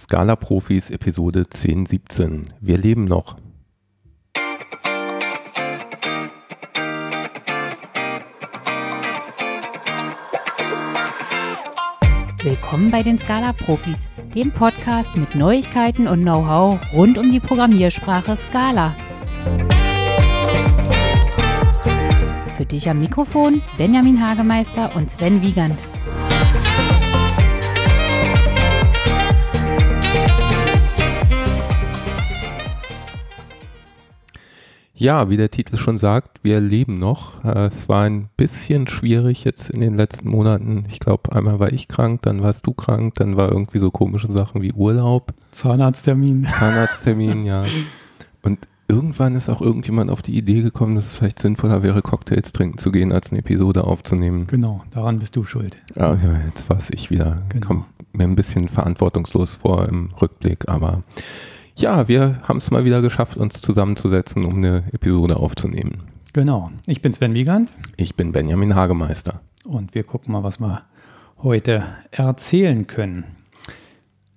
Scala Profis Episode 10.17. Wir leben noch. Willkommen bei den Scala Profis, dem Podcast mit Neuigkeiten und Know-how rund um die Programmiersprache Scala. Für dich am Mikrofon Benjamin Hagemeister und Sven Wiegand. Ja, wie der Titel schon sagt, wir leben noch. Es war ein bisschen schwierig jetzt in den letzten Monaten. Ich glaube, einmal war ich krank, dann warst du krank, dann war irgendwie so komische Sachen wie Urlaub. Zahnarzttermin, ja. Und irgendwann ist auch irgendjemand auf die Idee gekommen, dass es vielleicht sinnvoller wäre, Cocktails trinken zu gehen, als eine Episode aufzunehmen. Genau, daran bist du schuld. Ah, ja, jetzt war es ich wieder. Genau. Kommt mir ein bisschen verantwortungslos vor im Rückblick, aber... Ja, wir haben es mal wieder geschafft, uns zusammenzusetzen, um eine Episode aufzunehmen. Genau. Ich bin Sven Wiegand. Ich bin Benjamin Hagemeister. Und wir gucken mal, was wir heute erzählen können.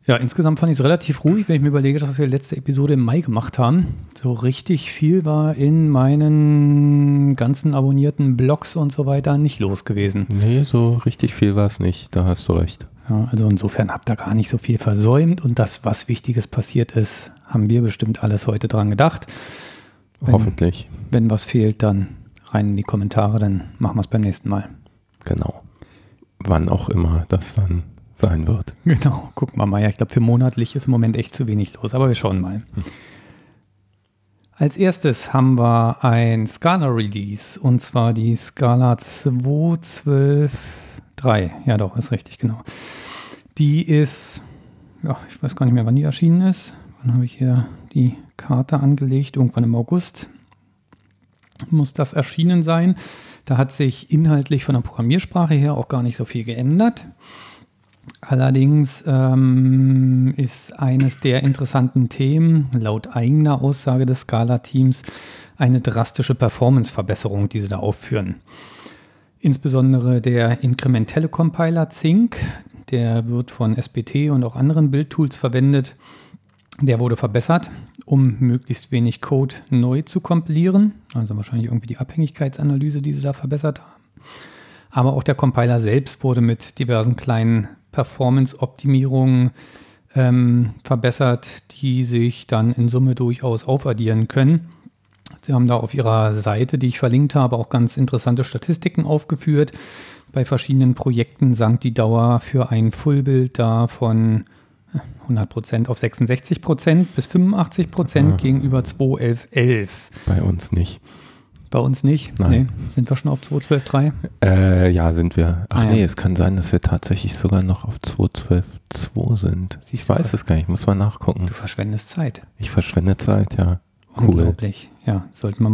Ja, insgesamt fand ich es relativ ruhig, wenn ich mir überlege, dass wir die letzte Episode im Mai gemacht haben. So richtig viel war in meinen ganzen abonnierten Blogs und so weiter nicht los gewesen. Nee, so richtig viel war es nicht. Da hast du recht. Ja, also insofern habt ihr gar nicht so viel versäumt und das, was Wichtiges passiert ist, haben wir bestimmt alles heute dran gedacht. Hoffentlich. Wenn was fehlt, dann rein in die Kommentare, dann machen wir es beim nächsten Mal. Genau. Wann auch immer das dann sein wird. Genau, gucken wir mal. Ja, ich glaube, für monatlich ist im Moment echt zu wenig los, aber wir schauen mal. Als erstes haben wir ein Scala-Release und zwar die Scala 2.12. Ja doch, ist richtig, genau. Die ist, ja, ich weiß gar nicht mehr, wann die erschienen ist. Wann habe ich hier die Karte angelegt? Irgendwann im August muss das erschienen sein. Da hat sich inhaltlich von der Programmiersprache her auch gar nicht so viel geändert. Allerdings ist eines der interessanten Themen, laut eigener Aussage des Scala-Teams, eine drastische Performance-Verbesserung, die sie da aufführen. Insbesondere der inkrementelle Compiler Zinc, der wird von SBT und auch anderen Build-Tools verwendet. Der wurde verbessert, um möglichst wenig Code neu zu kompilieren. Also wahrscheinlich irgendwie die Abhängigkeitsanalyse, die sie da verbessert haben. Aber auch der Compiler selbst wurde mit diversen kleinen Performance-Optimierungen verbessert, die sich dann in Summe durchaus aufaddieren können. Sie haben da auf ihrer Seite, die ich verlinkt habe, auch ganz interessante Statistiken aufgeführt. Bei verschiedenen Projekten sank die Dauer für ein Full-Build da von 100% auf 66% bis 85% gegenüber 2.11.11. Bei uns nicht. Bei uns nicht? Nein. Nee. Sind wir schon auf 2.12.3? Ja, sind wir. Ach ja. Nee, es kann sein, dass wir tatsächlich sogar noch auf 2.12.2 sind. Siehst ich weiß es gar nicht, muss mal nachgucken. Du verschwendest Zeit. Ich verschwende Zeit, ja. Cool. Unglaublich, ja, sollten wir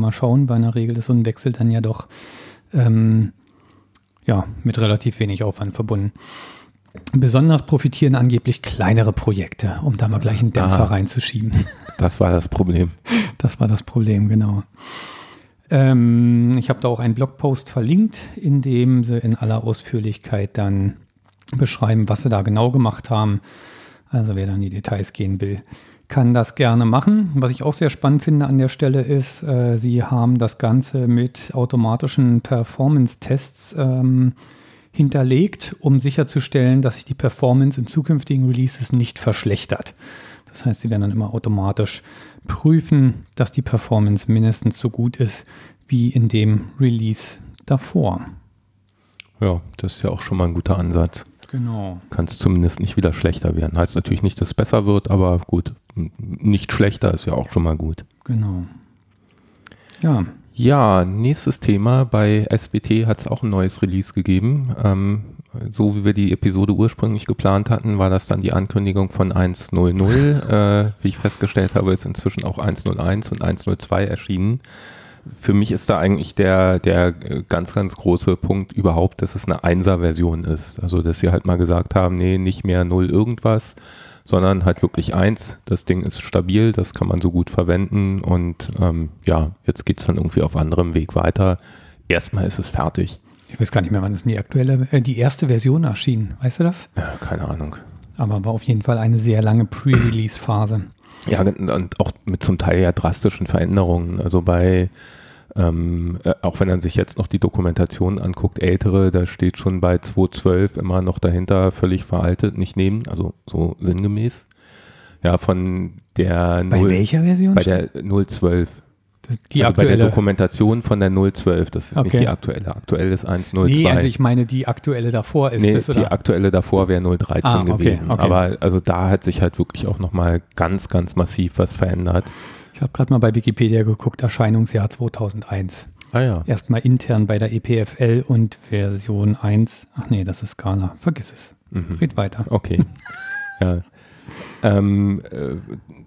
mal schauen, bei einer Regel ist so ein Wechsel dann ja doch ja, mit relativ wenig Aufwand verbunden. Besonders profitieren angeblich kleinere Projekte, um da mal gleich einen Dämpfer reinzuschieben. Das war das Problem. Das war das Problem, genau. Ich habe da auch einen Blogpost verlinkt, in dem sie in aller Ausführlichkeit dann beschreiben, was sie da genau gemacht haben. Also wer da in die Details gehen will, kann das gerne machen. Was ich auch sehr spannend finde an der Stelle ist, sie haben das Ganze mit automatischen Performance-Tests hinterlegt, um sicherzustellen, dass sich die Performance in zukünftigen Releases nicht verschlechtert. Das heißt, sie werden dann immer automatisch prüfen, dass die Performance mindestens so gut ist wie in dem Release davor. Ja, das ist ja auch schon mal ein guter Ansatz. Genau. Kann es zumindest nicht wieder schlechter werden. Heißt natürlich nicht, dass es besser wird, aber gut, nicht schlechter ist ja auch schon mal gut. Genau. Ja. Ja, nächstes Thema. Bei SBT hat es auch ein neues Release gegeben. So wie wir die Episode ursprünglich geplant hatten, war das dann die Ankündigung von 1.00. Wie ich festgestellt habe, ist inzwischen auch 1.01 und 1.02 erschienen. Für mich ist da eigentlich der ganz, ganz große Punkt überhaupt, dass es eine 1er-Version ist. Also, dass sie halt mal gesagt haben, nee, nicht mehr 0 irgendwas, sondern halt wirklich 1. Das Ding ist stabil, das kann man so gut verwenden und ja, jetzt geht es dann irgendwie auf anderem Weg weiter. Erstmal ist es fertig. Ich weiß gar nicht mehr, wann ist die erste Version erschien. Weißt du das? Ja, keine Ahnung. aber war auf jeden Fall eine sehr lange Pre-Release-Phase. Ja, und auch mit zum Teil ja drastischen Veränderungen. Also bei, auch wenn man sich jetzt noch die Dokumentation anguckt, ältere, da steht schon bei 2.12 immer noch dahinter, völlig veraltet, nicht nehmen, also so sinngemäß. Ja, von der 0, bei welcher Version? Bei der 0.12. Die also aktuelle. Bei der Dokumentation von der 0.12, das ist okay. Nicht die aktuelle. Aktuell ist 1.02. Nee, also ich meine, die aktuelle davor ist das, oder? Die aktuelle davor wäre 0.13 gewesen. Okay. Aber also da hat sich halt wirklich auch nochmal ganz, ganz massiv was verändert. Ich habe gerade mal bei Wikipedia geguckt, Erscheinungsjahr 2001. Ah ja. Erstmal intern bei der EPFL und Version 1. Ach nee, das ist Scala. Vergiss es. Mhm. Red weiter. Okay. Ja.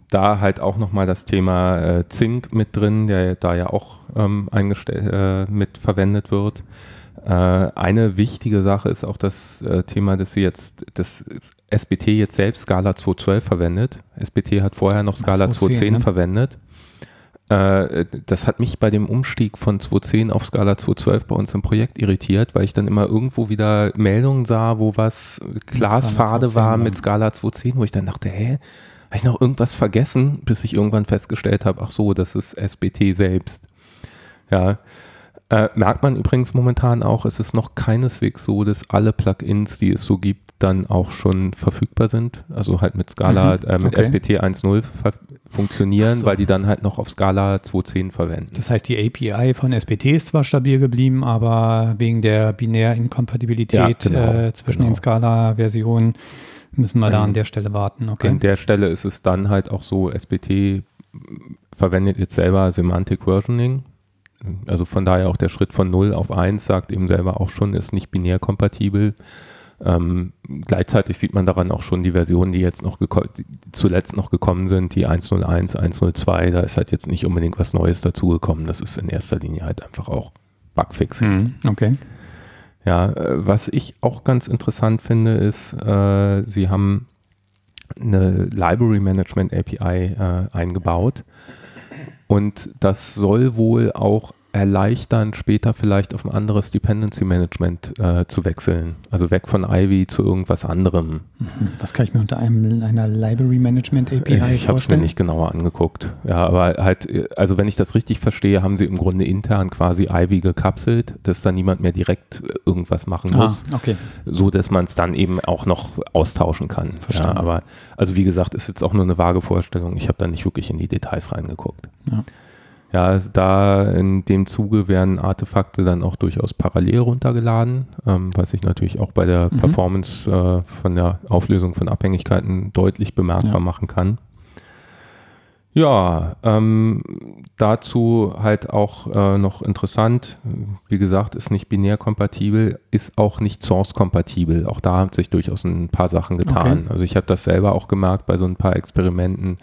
Da halt auch nochmal das Thema Zinc mit drin, der da ja auch mit verwendet wird. Eine wichtige Sache ist auch das Thema, dass sie jetzt das SBT jetzt selbst Scala 2.12 verwendet. SBT hat vorher noch Scala 2.10 verwendet. Das hat mich bei dem Umstieg von 2.10 auf Scala 2.12 bei uns im Projekt irritiert, weil ich dann immer irgendwo wieder Meldungen sah, wo was Glasfade war mit Scala 2.10, wo ich dann dachte, hä, habe ich noch irgendwas vergessen, bis ich irgendwann festgestellt habe, ach so, das ist SBT selbst. Ja, merkt man übrigens momentan auch, es ist noch keineswegs so, dass alle Plugins, die es so gibt, dann auch schon verfügbar sind, also halt mit Scala, mit SBT 1.0 funktionieren, weil die dann halt noch auf Scala 2.10 verwenden. Das heißt, die API von SBT ist zwar stabil geblieben, aber wegen der Binärinkompatibilität zwischen den Scala-Versionen müssen wir da an der Stelle warten. Okay. An der Stelle ist es dann halt auch so, SBT verwendet jetzt selber Semantic Versioning, also von daher auch der Schritt von 0 auf 1 sagt eben selber auch schon, ist nicht binär kompatibel. Gleichzeitig sieht man daran auch schon die Versionen, die jetzt noch zuletzt noch gekommen sind, die 1.01, 1.02, da ist halt jetzt nicht unbedingt was Neues dazugekommen. Das ist in erster Linie halt einfach auch Bugfixing. Okay. Ja, was ich auch ganz interessant finde, ist, sie haben eine Library Management API eingebaut und das soll wohl auch erleichtern, später vielleicht auf ein anderes Dependency Management zu wechseln. Also weg von Ivy zu irgendwas anderem. Was kann ich mir unter einer Library Management API vorstellen? Ich habe es mir nicht genauer angeguckt. Ja, aber halt, also wenn ich das richtig verstehe, haben sie im Grunde intern quasi Ivy gekapselt, dass da niemand mehr direkt irgendwas machen muss. Okay. So, dass man es dann eben auch noch austauschen kann. Verstanden. Ja, aber, also wie gesagt, ist jetzt auch nur eine vage Vorstellung. Ich habe da nicht wirklich in die Details reingeguckt. Ja. Ja, da in dem Zuge werden Artefakte dann auch durchaus parallel runtergeladen, was sich natürlich auch bei der Performance von der Auflösung von Abhängigkeiten deutlich bemerkbar machen kann. Ja, dazu halt auch noch interessant, wie gesagt, ist nicht binär kompatibel, ist auch nicht source kompatibel. Auch da haben sich durchaus ein paar Sachen getan. Okay. Also ich habe das selber auch gemerkt bei so ein paar Experimenten,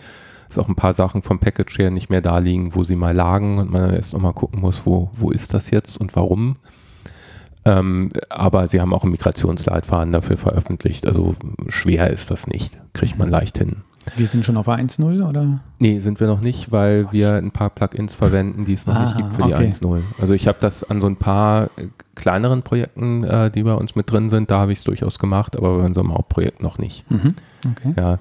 dass auch ein paar Sachen vom Package her nicht mehr da liegen, wo sie mal lagen und man erst nochmal gucken muss, wo ist das jetzt und warum. Aber sie haben auch einen Migrationsleitfaden dafür veröffentlicht. Also schwer ist das nicht, kriegt man leicht hin. Wir sind schon auf 1.0 oder? Nee, sind wir noch nicht, weil wir ein paar Plugins verwenden, die es noch nicht gibt für die 1.0. Also ich habe das an so ein paar kleineren Projekten, die bei uns mit drin sind, da habe ich es durchaus gemacht, aber bei unserem Hauptprojekt noch nicht. Mhm. Okay. Ja.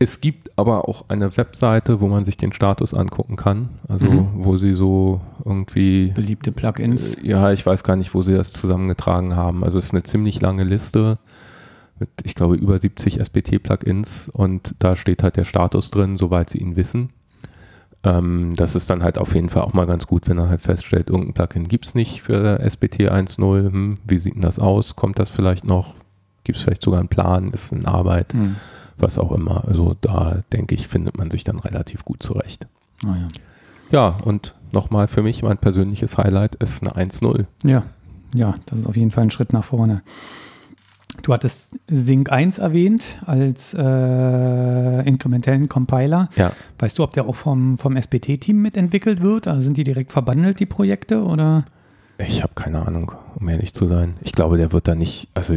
Es gibt aber auch eine Webseite, wo man sich den Status angucken kann, also wo sie so irgendwie beliebte Plugins. Ja, ich weiß gar nicht, wo sie das zusammengetragen haben. Also es ist eine ziemlich lange Liste mit, ich glaube, über 70 SBT-Plugins und da steht halt der Status drin, soweit sie ihn wissen. Das ist dann halt auf jeden Fall auch mal ganz gut, wenn man halt feststellt, irgendein Plugin gibt es nicht für SBT 1.0. Wie sieht denn das aus? Kommt das vielleicht noch? Gibt es vielleicht sogar einen Plan? Ist in Arbeit? Was auch immer. Also da, denke ich, findet man sich dann relativ gut zurecht. Ah, ja. Ja, und nochmal für mich, mein persönliches Highlight ist eine 1.0. Ja, ja, das ist auf jeden Fall ein Schritt nach vorne. Du hattest Zinc 1 erwähnt als inkrementellen Compiler. Ja. Weißt du, ob der auch vom SBT-Team mitentwickelt wird? Also sind die direkt verbandelt, die Projekte? Oder? Ich habe keine Ahnung, um ehrlich zu sein. Ich glaube, der wird da nicht, also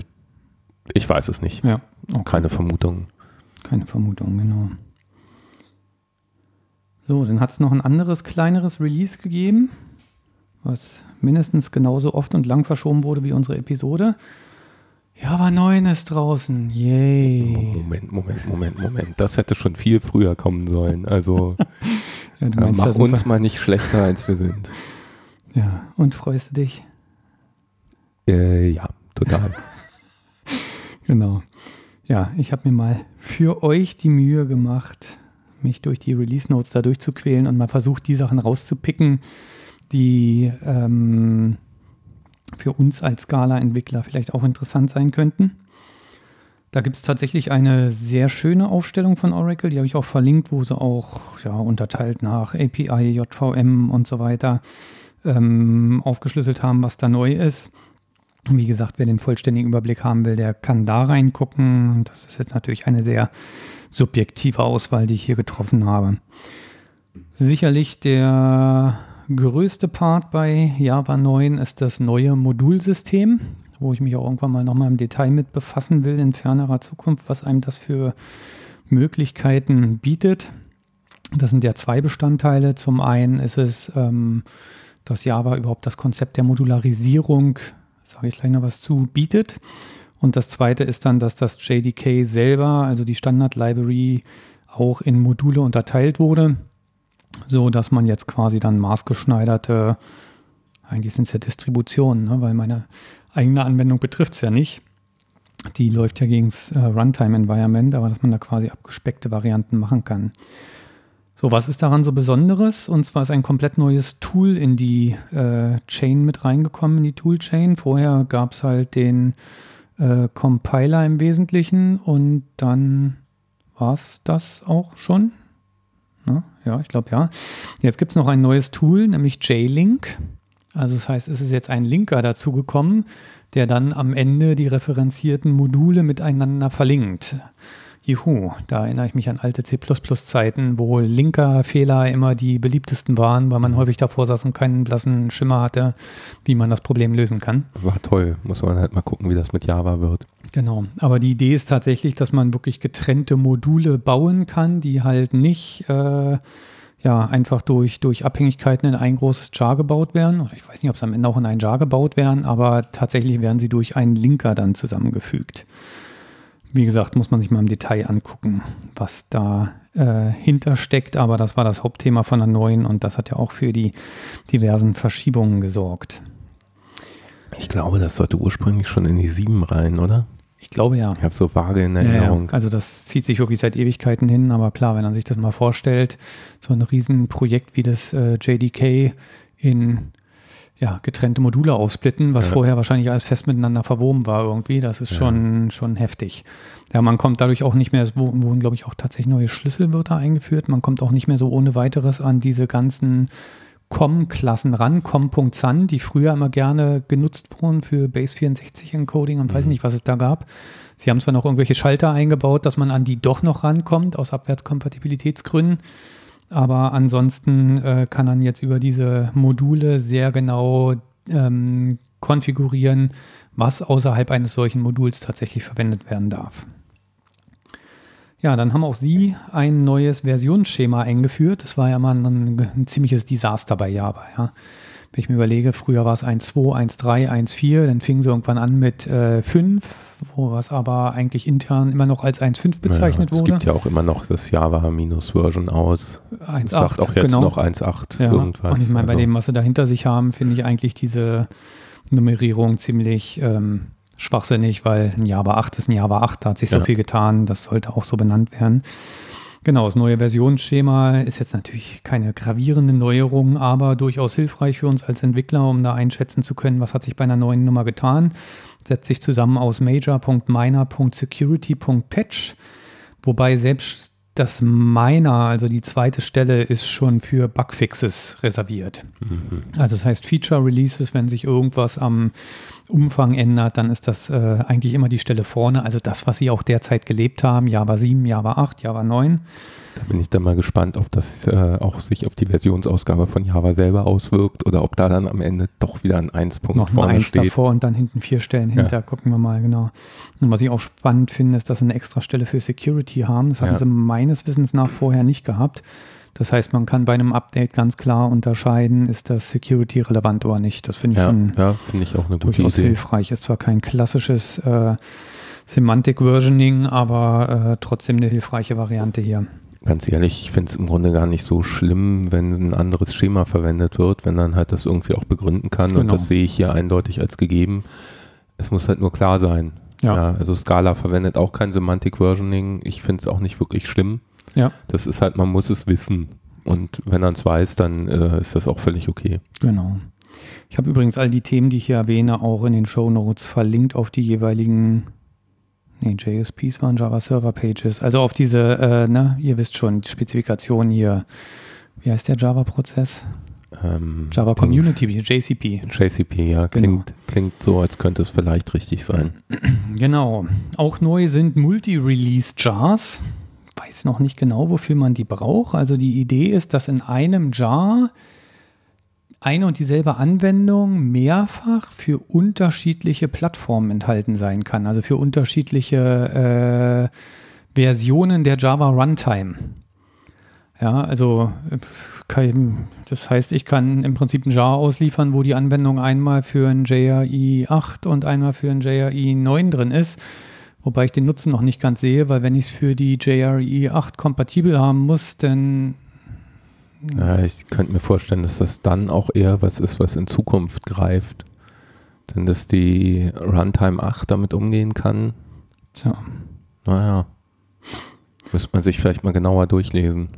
ich weiß es nicht. Ja. Okay. Keine Vermutung. Keine Vermutung, genau. So, dann hat es noch ein anderes, kleineres Release gegeben, was mindestens genauso oft und lang verschoben wurde wie unsere Episode. Java 9 ist draußen. Yay. Moment. Das hätte schon viel früher kommen sollen. Also ja, mach uns mal nicht schlechter, als wir sind. Ja, und freust du dich? Ja, total. Genau. Ja, ich habe mir mal für euch die Mühe gemacht, mich durch die Release Notes da durchzuquälen und mal versucht, die Sachen rauszupicken, die für uns als Scala-Entwickler vielleicht auch interessant sein könnten. Da gibt es tatsächlich eine sehr schöne Aufstellung von Oracle, die habe ich auch verlinkt, wo sie auch unterteilt nach API, JVM und so weiter aufgeschlüsselt haben, was da neu ist. Wie gesagt, wer den vollständigen Überblick haben will, der kann da reingucken. Das ist jetzt natürlich eine sehr subjektive Auswahl, die ich hier getroffen habe. Sicherlich der größte Part bei Java 9 ist das neue Modulsystem, wo ich mich auch irgendwann mal nochmal im Detail mit befassen will in fernerer Zukunft, was einem das für Möglichkeiten bietet. Das sind ja zwei Bestandteile. Zum einen ist es, dass Java überhaupt das Konzept der Modularisierung, sage ich gleich noch was zu, bietet. Und das zweite ist dann, dass das JDK selber, also die Standard-Library, auch in Module unterteilt wurde, so dass man jetzt quasi dann maßgeschneiderte, eigentlich sind es ja Distributionen, ne, weil meine eigene Anwendung betrifft es ja nicht. Die läuft ja gegen das Runtime-Environment, aber dass man da quasi abgespeckte Varianten machen kann. So, was ist daran so Besonderes? Und zwar ist ein komplett neues Tool in die Chain mit reingekommen, in die Toolchain. Vorher gab es halt den Compiler im Wesentlichen und dann war es das auch schon. Na, ja, ich glaube ja. Jetzt gibt es noch ein neues Tool, nämlich JLink. Also das heißt, es ist jetzt ein Linker dazu gekommen, der dann am Ende die referenzierten Module miteinander verlinkt. Juhu, da erinnere ich mich an alte C++-Zeiten, wo Linker-Fehler immer die beliebtesten waren, weil man häufig davor saß und keinen blassen Schimmer hatte, wie man das Problem lösen kann. War toll, muss man halt mal gucken, wie das mit Java wird. Genau, aber die Idee ist tatsächlich, dass man wirklich getrennte Module bauen kann, die halt nicht einfach durch Abhängigkeiten in ein großes Jar gebaut werden. Ich weiß nicht, ob es am Ende auch in ein Jar gebaut werden, aber tatsächlich werden sie durch einen Linker dann zusammengefügt. Wie gesagt, muss man sich mal im Detail angucken, was da hinter steckt. Aber das war das Hauptthema von der neuen und das hat ja auch für die diversen Verschiebungen gesorgt. Ich glaube, das sollte ursprünglich schon in die 7 rein, oder? Ich glaube ja. Ich habe so vage in Erinnerung. Ja, also das zieht sich wirklich seit Ewigkeiten hin. Aber klar, wenn man sich das mal vorstellt, so ein Riesenprojekt wie das JDK in getrennte Module aufsplitten, was vorher wahrscheinlich alles fest miteinander verwoben war irgendwie. Das ist schon heftig. Ja, man kommt dadurch auch nicht mehr, wurden glaube ich auch tatsächlich neue Schlüsselwörter eingeführt. Man kommt auch nicht mehr so ohne weiteres an diese ganzen COM-Klassen ran. COM.san, die früher immer gerne genutzt wurden für Base64-Encoding und weiß nicht, was es da gab. Sie haben zwar noch irgendwelche Schalter eingebaut, dass man an die doch noch rankommt, aus Abwärtskompatibilitätsgründen. Aber ansonsten kann man jetzt über diese Module sehr genau konfigurieren, was außerhalb eines solchen Moduls tatsächlich verwendet werden darf. Ja, dann haben auch Sie ein neues Versionsschema eingeführt. Das war ja mal ein ziemliches Desaster bei Java. Ja. Wenn ich mir überlege, früher war es 1.2, 1.3, 1.4, dann fingen sie irgendwann an mit 5, wo was aber eigentlich intern immer noch als 1.5 bezeichnet wurde. Es gibt ja auch immer noch das Java-Version aus. 1.8, das sagt auch jetzt noch 1.8 irgendwas. Und ich meine, bei dem, was sie da hinter sich haben, finde ich eigentlich diese Nummerierung ziemlich schwachsinnig, weil ein Java 8 ist ein Java 8, da hat sich so viel getan, das sollte auch so benannt werden. Genau, das neue Versionsschema ist jetzt natürlich keine gravierende Neuerung, aber durchaus hilfreich für uns als Entwickler, um da einschätzen zu können, was hat sich bei einer neuen Nummer getan. Setzt sich zusammen aus major.minor.security.patch, wobei selbst das Minor, also die zweite Stelle, ist schon für Bugfixes reserviert. Also das heißt Feature Releases, wenn sich irgendwas am Umfang ändert, dann ist das eigentlich immer die Stelle vorne, also das, was sie auch derzeit gelebt haben, Java 7, Java 8, Java 9. Da bin ich dann mal gespannt, ob das auch sich auf die Versionsausgabe von Java selber auswirkt oder ob da dann am Ende doch wieder ein 1-Punkt noch vorne steht. Noch 1 davor und dann hinten 4 Stellen hinter, gucken wir mal, genau. Und was ich auch spannend finde, ist, dass sie eine extra Stelle für Security haben, das hatten sie meines Wissens nach vorher nicht gehabt. Das heißt, man kann bei einem Update ganz klar unterscheiden, ist das Security relevant oder nicht. Das finde ich schon find ich auch eine gute Idee. Hilfreich. Ist zwar kein klassisches Semantic Versioning, aber trotzdem eine hilfreiche Variante hier. Ganz ehrlich, ich finde es im Grunde gar nicht so schlimm, wenn ein anderes Schema verwendet wird, wenn man halt das irgendwie auch begründen kann. Genau. Und das sehe ich hier eindeutig als gegeben. Es muss halt nur klar sein. Ja. Ja, also Scala verwendet auch kein Semantic Versioning. Ich finde es auch nicht wirklich schlimm. Ja. Das ist halt, man muss es wissen. Und wenn man es weiß, dann ist das auch völlig okay. Genau. Ich habe übrigens all die Themen, die ich hier erwähne, auch in den Shownotes verlinkt auf die jeweiligen, JSPs waren Java Server Pages, also auf diese, ihr wisst schon, die Spezifikation hier. Wie heißt der Java-Prozess? Java Community, JCP. JCP, ja, genau. Klingt so, als könnte es vielleicht richtig sein. Genau. Auch neu sind Multi-Release-Jars. Weiß noch nicht genau, wofür man die braucht. Also die Idee ist, dass in einem Jar eine und dieselbe Anwendung mehrfach für unterschiedliche Plattformen enthalten sein kann, also für unterschiedliche Versionen der Java Runtime. Ja, also das heißt, ich kann im Prinzip ein Jar ausliefern, wo die Anwendung einmal für ein JRE 8 und einmal für ein JRE 9 drin ist. Wobei ich den Nutzen noch nicht ganz sehe, weil wenn ich es für die JRE 8 kompatibel haben muss, dann... Ja, ich könnte mir vorstellen, dass das dann auch eher was ist, was in Zukunft greift. Denn dass die Runtime 8 damit umgehen kann. Tja. Naja, müsste man sich vielleicht mal genauer durchlesen.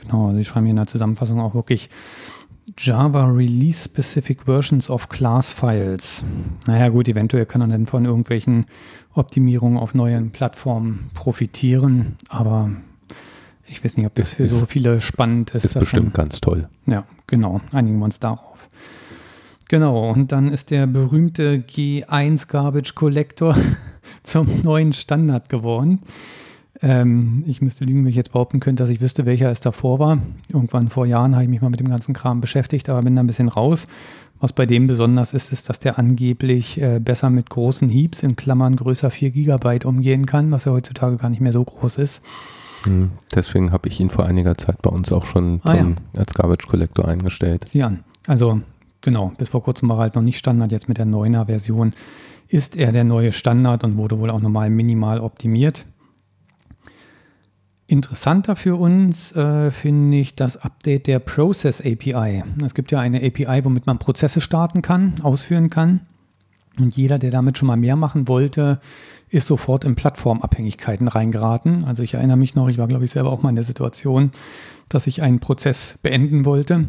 Genau, Sie schreiben hier in der Zusammenfassung auch wirklich... Java Release Specific Versions of Class Files. Naja gut, eventuell kann man dann von irgendwelchen Optimierungen auf neuen Plattformen profitieren, aber ich weiß nicht, ob das für so viele spannend ist. Ist bestimmt ganz toll. Ja, genau. Einigen wir uns darauf. Genau, und dann ist der berühmte G1 Garbage Collector zum neuen Standard geworden. Ich müsste lügen, wenn ich jetzt behaupten könnte, dass ich wüsste, welcher es davor war. Irgendwann vor Jahren habe ich mich mal mit dem ganzen Kram beschäftigt, aber bin da ein bisschen raus. Was bei dem besonders ist, ist, dass der angeblich besser mit großen Heaps, in Klammern größer 4 GB umgehen kann, was ja heutzutage gar nicht mehr so groß ist. Deswegen habe ich ihn vor einiger Zeit bei uns auch schon als Garbage Collector eingestellt. Sieh an. Also genau, bis vor kurzem war er halt noch nicht Standard. Jetzt mit der 9er Version ist er der neue Standard und wurde wohl auch nochmal minimal optimiert. Interessanter für uns finde ich das Update der Process API. Es gibt ja eine API, womit man Prozesse starten kann, ausführen kann. Und jeder, der damit schon mal mehr machen wollte, ist sofort in Plattformabhängigkeiten reingeraten. Also ich erinnere mich noch, ich war glaube ich selber auch mal in der Situation, dass ich einen Prozess beenden wollte.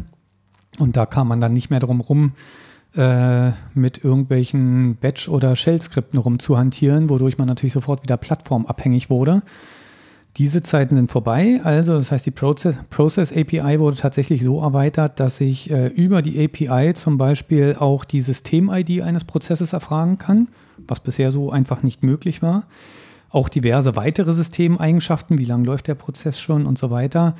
Und da kam man dann nicht mehr drum rum, mit irgendwelchen Batch- oder Shell-Skripten rumzuhantieren, wodurch man natürlich sofort wieder plattformabhängig wurde. Diese Zeiten sind vorbei, also das heißt, die Process API wurde tatsächlich so erweitert, dass ich über die API zum Beispiel auch die System-ID eines Prozesses erfragen kann, was bisher so einfach nicht möglich war. Auch diverse weitere Systemeigenschaften, wie lange läuft der Prozess schon und so weiter.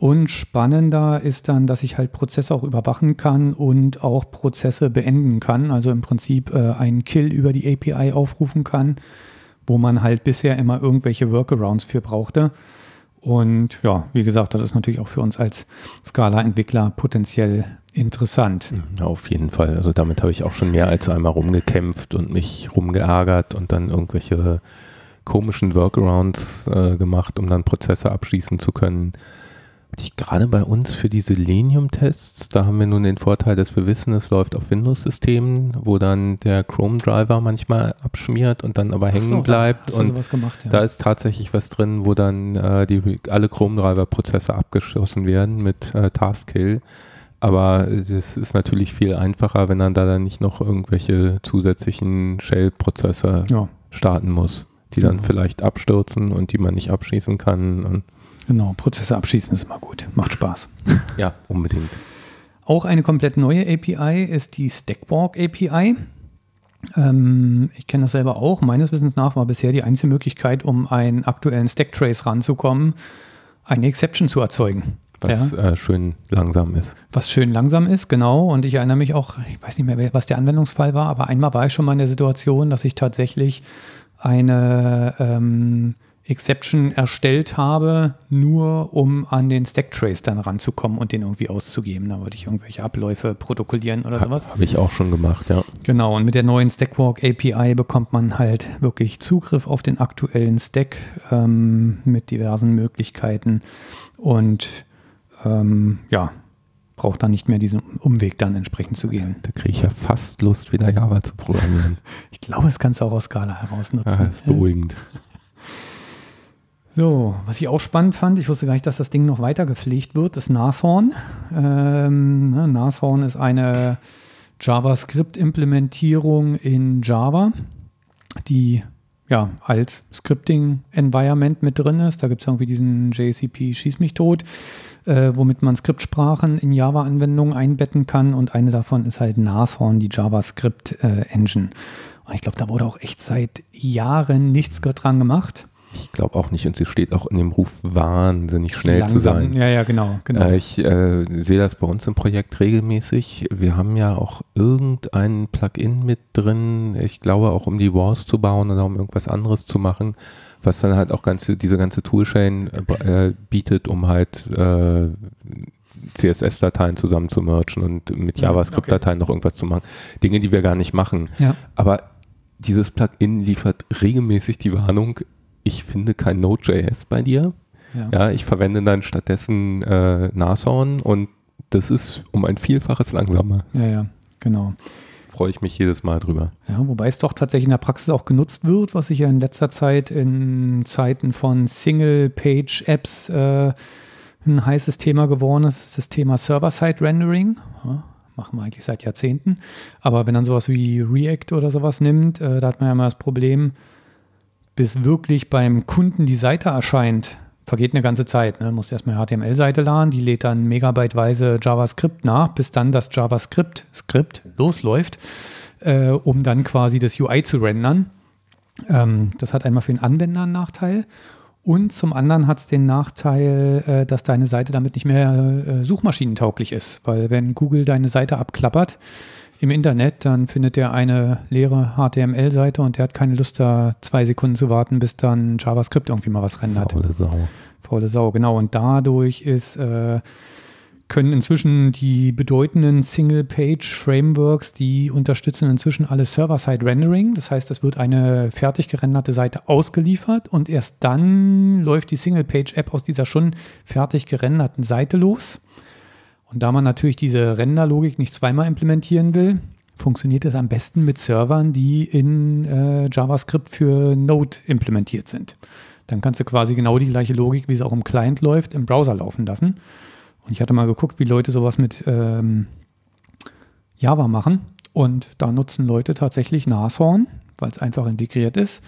Und spannender ist dann, dass ich halt Prozesse auch überwachen kann und auch Prozesse beenden kann, also im Prinzip einen Kill über die API aufrufen kann, wo man halt bisher immer irgendwelche Workarounds für brauchte. Und ja, wie gesagt, das ist natürlich auch für uns als Scala-Entwickler potenziell interessant. Ja, auf jeden Fall. Also damit habe ich auch schon mehr als einmal rumgekämpft und mich rumgeärgert und dann irgendwelche komischen Workarounds gemacht, um dann Prozesse abschließen zu können. Gerade bei uns für diese Selenium-Tests, da haben wir nun den Vorteil, dass wir wissen, es läuft auf Windows-Systemen, wo dann der Chrome-Driver manchmal abschmiert und dann aber hängen bleibt. Und da ist tatsächlich was drin, wo dann alle Chrome-Driver-Prozesse abgeschossen werden mit Task-Kill. Aber das ist natürlich viel einfacher, wenn man da dann nicht noch irgendwelche zusätzlichen Shell-Prozesse starten muss, die dann vielleicht abstürzen und die man nicht abschießen kann. Und genau, Prozesse abschießen ist immer gut, macht Spaß. Ja, unbedingt. Auch eine komplett neue API ist die Stackborg API. Ich kenne das selber auch. Meines Wissens nach war bisher die einzige Möglichkeit, um einen aktuellen Stacktrace ranzukommen, eine Exception zu erzeugen. Was schön langsam ist. Was schön langsam ist, genau. Und ich erinnere mich auch, ich weiß nicht mehr, was der Anwendungsfall war, aber einmal war ich schon mal in der Situation, dass ich tatsächlich eine Exception erstellt habe, nur um an den Stacktrace dann ranzukommen und den irgendwie auszugeben. Da wollte ich irgendwelche Abläufe protokollieren oder sowas. Habe ich auch schon gemacht, ja. Genau, und mit der neuen Stackwalk API bekommt man halt wirklich Zugriff auf den aktuellen Stack mit diversen Möglichkeiten und ja, braucht dann nicht mehr diesen Umweg dann entsprechend zu gehen. Da kriege ich ja fast Lust, wieder Java zu programmieren. Ich glaube, es kannst du auch aus Scala heraus nutzen. Ja, das ist beruhigend. So, was ich auch spannend fand, ich wusste gar nicht, dass das Ding noch weiter gepflegt wird, ist Nashorn. Nashorn ist eine JavaScript-Implementierung in Java, die ja als Scripting-Environment mit drin ist. Da gibt es irgendwie diesen JCP Schieß mich tot, womit man Skriptsprachen in Java-Anwendungen einbetten kann. Und eine davon ist halt Nashorn, die JavaScript-Engine. Und ich glaube, da wurde auch echt seit Jahren nichts dran gemacht. Ich glaube auch nicht, und sie steht auch in dem Ruf, wahnsinnig schnell langsam zu sein. Ja, ja, genau. Ich sehe das bei uns im Projekt regelmäßig. Wir haben ja auch irgendein Plugin mit drin, ich glaube auch um die Walls zu bauen oder um irgendwas anderes zu machen, was dann halt auch diese ganze Toolchain bietet, um halt CSS-Dateien zusammen zu mergen und mit JavaScript-Dateien noch irgendwas zu machen. Dinge, die wir gar nicht machen. Ja. Aber dieses Plugin liefert regelmäßig die Warnung, ich finde kein Node.js bei dir. Ja. Ja, ich verwende dann stattdessen Nashorn und das ist um ein Vielfaches langsamer. Ja, ja, genau. Freue ich mich jedes Mal drüber. Ja, wobei es doch tatsächlich in der Praxis auch genutzt wird, was sich ja in letzter Zeit in Zeiten von Single-Page-Apps ein heißes Thema geworden ist, das Thema Server-Side-Rendering. Ja, machen wir eigentlich seit Jahrzehnten. Aber wenn man sowas wie React oder sowas nimmt, da hat man ja mal das Problem, bis wirklich beim Kunden die Seite erscheint, vergeht eine ganze Zeit. Ne? Muss erstmal eine HTML-Seite laden, die lädt dann megabyteweise JavaScript nach, bis dann das JavaScript-Skript losläuft, um dann quasi das UI zu rendern. Das hat einmal für den Anwender einen Nachteil und zum anderen hat es den Nachteil, dass deine Seite damit nicht mehr suchmaschinentauglich ist, weil wenn Google deine Seite abklappert im Internet, dann findet er eine leere HTML-Seite und der hat keine Lust, da 2 Sekunden zu warten, bis dann JavaScript irgendwie mal was rendert. Faule Sau. Faule Sau, genau. Und dadurch ist, können inzwischen die bedeutenden Single-Page-Frameworks, die unterstützen inzwischen alle Server-Side-Rendering. Das heißt, es wird eine fertig gerenderte Seite ausgeliefert und erst dann läuft die Single-Page-App aus dieser schon fertig gerenderten Seite los. Und da man natürlich diese Renderlogik nicht zweimal implementieren will, funktioniert es am besten mit Servern, die in JavaScript für Node implementiert sind. Dann kannst du quasi genau die gleiche Logik, wie es auch im Client läuft, im Browser laufen lassen. Und ich hatte mal geguckt, wie Leute sowas mit Java machen. Und da nutzen Leute tatsächlich Nashorn, weil es einfach integriert ist,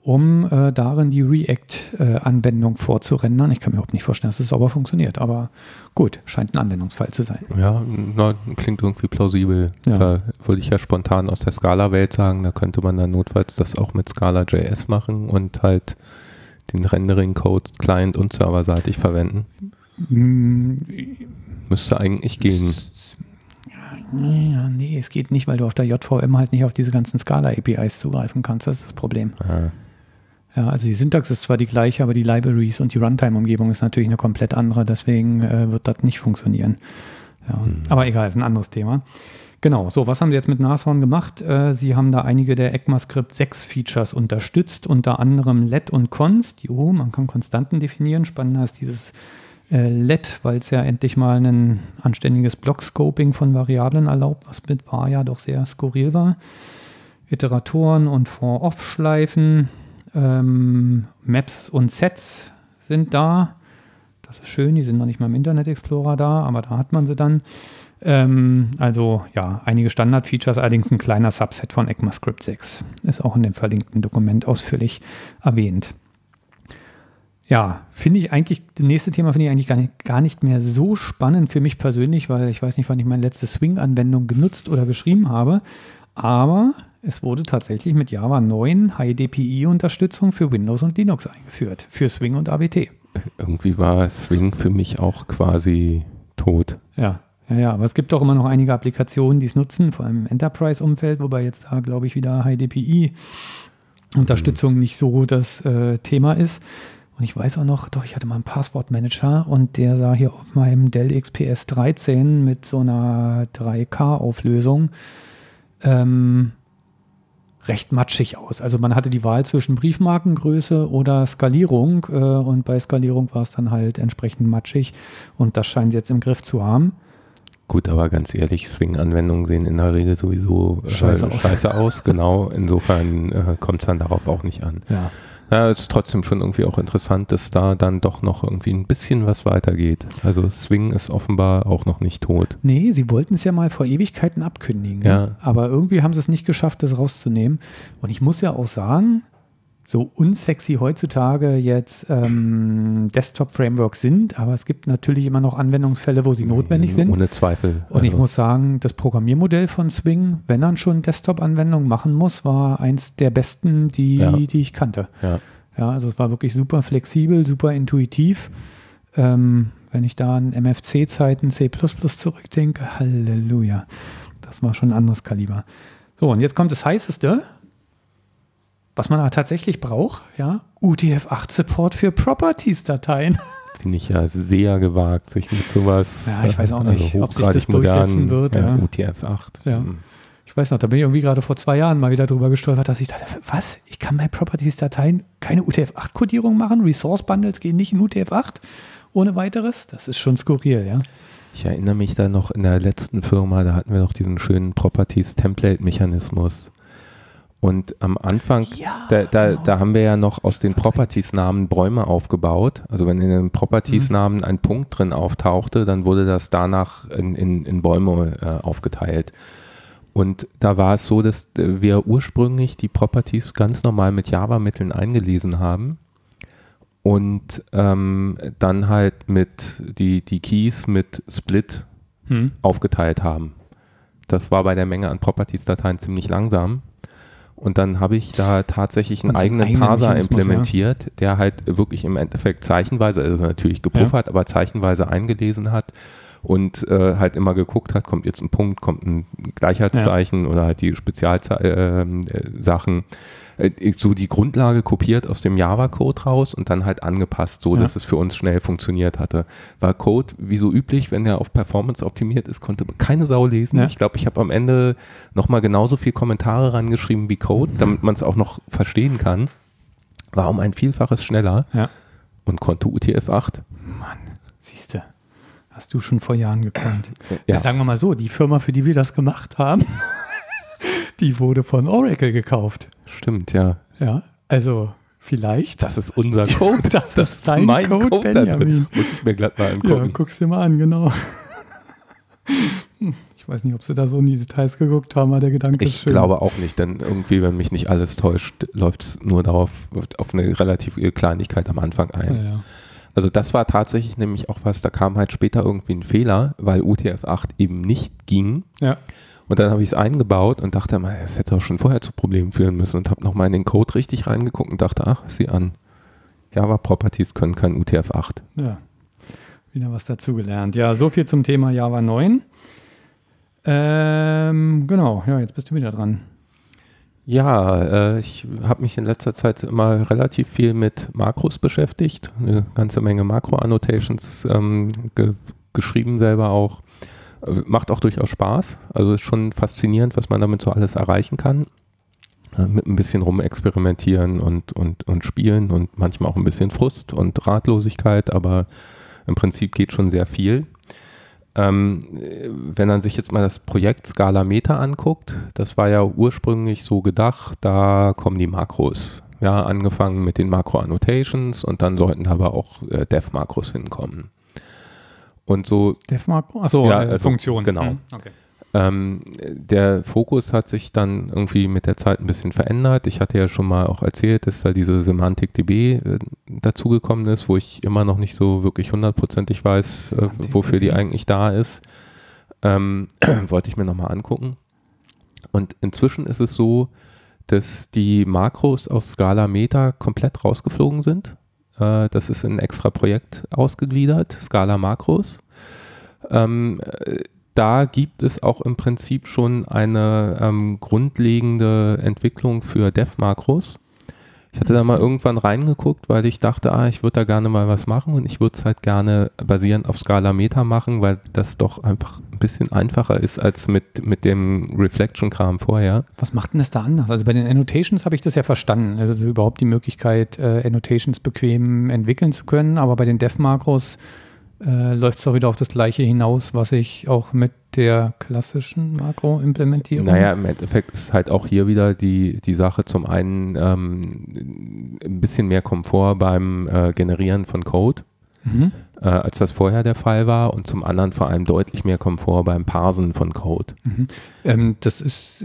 um darin die React-Anwendung vorzurendern. Ich kann mir überhaupt nicht vorstellen, dass es sauber funktioniert, aber gut, scheint ein Anwendungsfall zu sein. Ja, na, klingt irgendwie plausibel. Ja. Da würde ich ja spontan aus der Scala-Welt sagen, da könnte man dann notfalls das auch mit Scala.js machen und halt den Rendering-Code client- und serverseitig verwenden. Müsste eigentlich gehen. Ja, nee, es geht nicht, weil du auf der JVM halt nicht auf diese ganzen Scala-APIs zugreifen kannst, das ist das Problem. Aha. Ja, also die Syntax ist zwar die gleiche, aber die Libraries und die Runtime-Umgebung ist natürlich eine komplett andere, deswegen wird das nicht funktionieren. Ja, aber egal, ist ein anderes Thema. Genau, so, was haben sie jetzt mit Nashorn gemacht? Sie haben da einige der ECMAScript 6 Features unterstützt, unter anderem Let und Const. Jo, man kann Konstanten definieren, spannender ist dieses Let, weil es ja endlich mal ein anständiges Block-Scoping von Variablen erlaubt, was mit var ja doch sehr skurril war. Iteratoren und For-Off-Schleifen. Maps und Sets sind da. Das ist schön, die sind noch nicht mal im Internet Explorer da, aber da hat man sie dann. Also ja, einige Standard-Features, allerdings ein kleiner Subset von ECMAScript 6. Ist auch in dem verlinkten Dokument ausführlich erwähnt. Ja, finde ich eigentlich, das nächste Thema finde ich eigentlich gar nicht mehr so spannend für mich persönlich, weil ich weiß nicht, wann ich meine letzte Swing-Anwendung genutzt oder geschrieben habe, aber es wurde tatsächlich mit Java 9 HDPI-Unterstützung für Windows und Linux eingeführt, für Swing und AWT. Irgendwie war Swing für mich auch quasi tot. Ja, ja, ja, aber es gibt doch immer noch einige Applikationen, die es nutzen, vor allem im Enterprise-Umfeld, wobei jetzt da, glaube ich, wieder HDPI Unterstützung nicht so das Thema ist. Und ich weiß auch noch, doch, ich hatte mal einen Passwortmanager und der sah hier auf meinem Dell XPS 13 mit so einer 3K-Auflösung recht matschig aus. Also man hatte die Wahl zwischen Briefmarkengröße oder Skalierung und bei Skalierung war es dann halt entsprechend matschig und das scheinen sie jetzt im Griff zu haben. Gut, aber ganz ehrlich, Swing-Anwendungen sehen in der Regel sowieso scheiße aus. Genau, insofern kommt es dann darauf auch nicht an. Ja. Ja, ist trotzdem schon irgendwie auch interessant, dass da dann doch noch irgendwie ein bisschen was weitergeht. Also Swing ist offenbar auch noch nicht tot. Nee, sie wollten es ja mal vor Ewigkeiten abkündigen. Ja. Ne? Aber irgendwie haben sie es nicht geschafft, das rauszunehmen. Und ich muss ja auch sagen, so unsexy heutzutage jetzt Desktop-Frameworks sind, aber es gibt natürlich immer noch Anwendungsfälle, wo sie notwendig sind. Ohne Zweifel. Und ich muss sagen, das Programmiermodell von Swing, wenn man schon Desktop-Anwendungen machen muss, war eins der besten, die ich kannte. Ja. Ja, also es war wirklich super flexibel, super intuitiv. Wenn ich da an MFC-Zeiten C++ zurückdenke, Halleluja, das war schon ein anderes Kaliber. So, und jetzt kommt das Heißeste, was man aber tatsächlich braucht, ja, UTF-8-Support für Properties-Dateien. Finde ich ja sehr gewagt, sich mit sowas. Ja, ich weiß auch nicht, ob sich das durchsetzen wird. Ja. UTF-8. Ja. Ich weiß noch, da bin ich irgendwie gerade vor 2 Jahren mal wieder drüber gestolpert, dass ich dachte, was? Ich kann bei Properties-Dateien keine UTF-8-Kodierung machen? Resource-Bundles gehen nicht in UTF-8 ohne weiteres? Das ist schon skurril, ja. Ich erinnere mich da noch in der letzten Firma, da hatten wir noch diesen schönen Properties-Template-Mechanismus. Und am Anfang, ja, da haben wir ja noch aus den Properties-Namen Bäume aufgebaut. Also wenn in den Properties-Namen ein Punkt drin auftauchte, dann wurde das danach in Bäume aufgeteilt. Und da war es so, dass wir ursprünglich die Properties ganz normal mit Java-Mitteln eingelesen haben und dann halt mit die Keys mit Split aufgeteilt haben. Das war bei der Menge an Properties-Dateien ziemlich langsam. Und dann habe ich da tatsächlich einen eigenen Parser implementiert, ja, der halt wirklich im Endeffekt zeichenweise, also natürlich gepuffert, ja, aber zeichenweise eingelesen hat und halt immer geguckt hat, kommt jetzt ein Punkt, kommt ein Gleichheitszeichen, ja, oder halt die Spezialsachen. So die Grundlage kopiert aus dem Java-Code raus und dann halt angepasst, so, ja, dass es für uns schnell funktioniert hatte. War Code, wie so üblich, wenn er auf Performance optimiert ist, konnte keine Sau lesen. Ja. Ich glaube, ich habe am Ende nochmal genauso viel Kommentare reingeschrieben wie Code, damit man es auch noch verstehen kann. War um ein Vielfaches schneller, ja, und konnte UTF-8. Mann, siehst du, hast du schon vor Jahren gekannt. Ja. Ja, sagen wir mal so, die Firma, für die wir das gemacht haben, die wurde von Oracle gekauft. Stimmt, ja. Ja, also vielleicht. Das ist unser Code. Das ist dein Code, Benjamin. Muss ich mir glatt mal angucken. Ja, guck's dir mal an, genau. Ich weiß nicht, ob sie da so in die Details geguckt haben, aber der Gedanke ist schön. Ich glaube auch nicht, denn irgendwie, wenn mich nicht alles täuscht, läuft es nur darauf, auf eine relativ Kleinigkeit am Anfang ein. Ja, ja. Also das war tatsächlich nämlich auch was, da kam halt später irgendwie ein Fehler, weil UTF-8 eben nicht ging. Ja. Und dann habe ich es eingebaut und dachte mal, es hätte auch schon vorher zu Problemen führen müssen und habe nochmal in den Code richtig reingeguckt und dachte, ach, sieh an, Java-Properties können kein UTF-8. Ja, wieder was dazugelernt. Ja, so viel zum Thema Java 9. Genau, ja, jetzt bist du wieder dran. Ja, ich habe mich in letzter Zeit immer relativ viel mit Makros beschäftigt, eine ganze Menge Makro-Annotations geschrieben selber auch. Macht auch durchaus Spaß, also ist schon faszinierend, was man damit so alles erreichen kann. Mit ein bisschen rumexperimentieren und spielen und manchmal auch ein bisschen Frust und Ratlosigkeit, aber im Prinzip geht schon sehr viel. Wenn man sich jetzt mal das Projekt Scala Meta anguckt, das war ja ursprünglich so gedacht, da kommen die Makros. Ja, angefangen mit den Makro-Annotations und dann sollten aber auch Dev-Makros hinkommen. Und so, achso, ja, also, Funktion. Genau. Okay. Der Fokus hat sich dann irgendwie mit der Zeit ein bisschen verändert. Ich hatte ja schon mal auch erzählt, dass da diese SemantikDB dazugekommen ist, wo ich immer noch nicht so wirklich hundertprozentig weiß, wofür die eigentlich da ist. Wollte ich mir nochmal angucken. Und inzwischen ist es so, dass die Makros aus Scala Meta komplett rausgeflogen sind. Das ist in ein extra Projekt ausgegliedert, Scala Makros. Da gibt es auch im Prinzip schon eine grundlegende Entwicklung für Dev-Makros. Ich hatte da mal irgendwann reingeguckt, weil ich dachte, ich würde da gerne mal was machen und ich würde es halt gerne basierend auf Scala Meta machen, weil das doch einfach ein bisschen einfacher ist als mit dem Reflection-Kram vorher. Was macht denn das da anders? Also bei den Annotations habe ich das ja verstanden, also überhaupt die Möglichkeit, Annotations bequem entwickeln zu können, aber bei den Dev-Makros läuft es doch wieder auf das Gleiche hinaus, was ich auch mit der klassischen Makro-Implementierung? Naja, im Endeffekt ist halt auch hier wieder die Sache zum einen ein bisschen mehr Komfort beim Generieren von Code, als das vorher der Fall war, und zum anderen vor allem deutlich mehr Komfort beim Parsen von Code.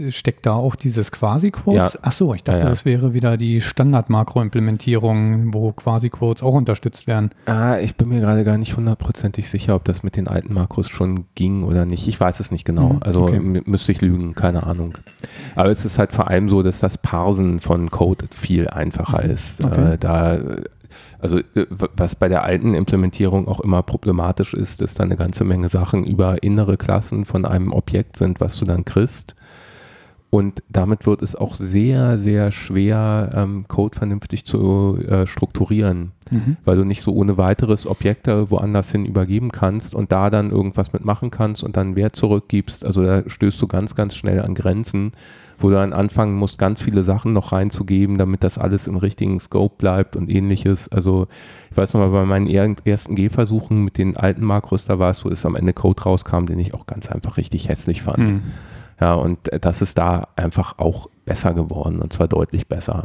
Steckt da auch dieses Quasi-Quotes? Ja. Achso, ich dachte, das wäre wieder die Standard-Makro-Implementierung, wo Quasi-Quotes auch unterstützt werden. Ich bin mir gerade gar nicht hundertprozentig sicher, ob das mit den alten Makros schon ging oder nicht. Ich weiß es nicht genau. Müsste ich lügen, keine Ahnung. Aber es ist halt vor allem so, dass das Parsen von Code viel einfacher ist. Also was bei der alten Implementierung auch immer problematisch ist, dass da eine ganze Menge Sachen über innere Klassen von einem Objekt sind, was du dann kriegst. Und damit wird es auch sehr, sehr schwer, Code vernünftig zu strukturieren, weil du nicht so ohne weiteres Objekte woanders hin übergeben kannst und da dann irgendwas mitmachen kannst und dann Wert zurückgibst. Also da stößt du ganz, ganz schnell an Grenzen, wo du dann anfangen musst, ganz viele Sachen noch reinzugeben, damit das alles im richtigen Scope bleibt und ähnliches. Also ich weiß noch mal, bei meinen ersten Gehversuchen mit den alten Makros, da war es so, dass am Ende Code rauskam, den ich auch ganz einfach richtig hässlich fand. Ja, und das ist da einfach auch besser geworden, und zwar deutlich besser.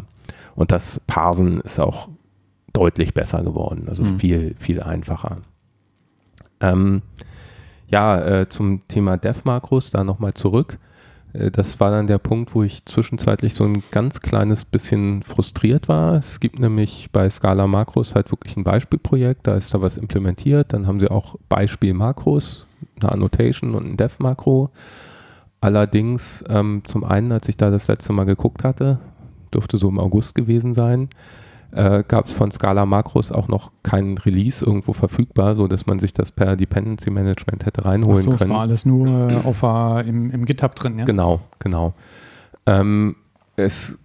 Und das Parsen ist auch deutlich besser geworden, also viel, viel einfacher. Zum Thema Dev-Makros, da nochmal zurück. Das war dann der Punkt, wo ich zwischenzeitlich so ein ganz kleines bisschen frustriert war. Es gibt nämlich bei Scala Makros halt wirklich ein Beispielprojekt, da ist da was implementiert, dann haben sie auch Beispiel-Makros, eine Annotation und ein Dev-Makro. Allerdings zum einen, als ich da das letzte Mal geguckt hatte, dürfte so im August gewesen sein, gab es von Scala Makros auch noch keinen Release irgendwo verfügbar, sodass man sich das per Dependency Management hätte reinholen können. Das war alles nur im GitHub drin, ja? Genau. Es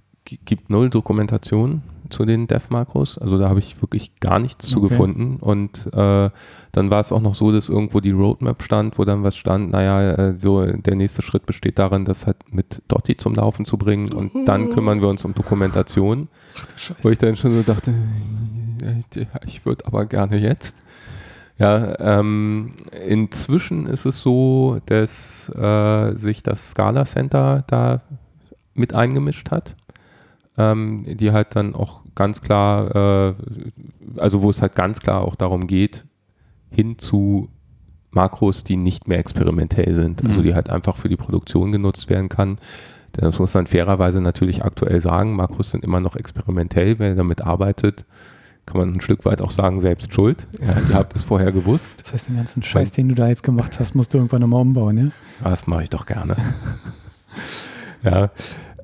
gibt null Dokumentation zu den Dev-Makros, also da habe ich wirklich gar nichts zugefunden. Und dann war es auch noch so, dass irgendwo die Roadmap stand, wo dann was stand, der nächste Schritt besteht darin, das halt mit Dotty zum Laufen zu bringen und dann kümmern wir uns um Dokumentation. Ach, du Scheiße. Wo ich dann schon so dachte, ich würde aber gerne jetzt. Inzwischen ist es so, dass sich das Scala Center da mit eingemischt hat, die halt dann auch ganz klar, wo es halt ganz klar auch darum geht, hin zu Makros, die nicht mehr experimentell sind, also die halt einfach für die Produktion genutzt werden kann. Das muss man fairerweise natürlich aktuell sagen, Makros sind immer noch experimentell, wer damit arbeitet, kann man ein Stück weit auch sagen, selbst schuld. Ja, ihr habt es vorher gewusst. Das heißt, den ganzen Scheiß, den du da jetzt gemacht hast, musst du irgendwann nochmal umbauen, ja? Das mache ich doch gerne.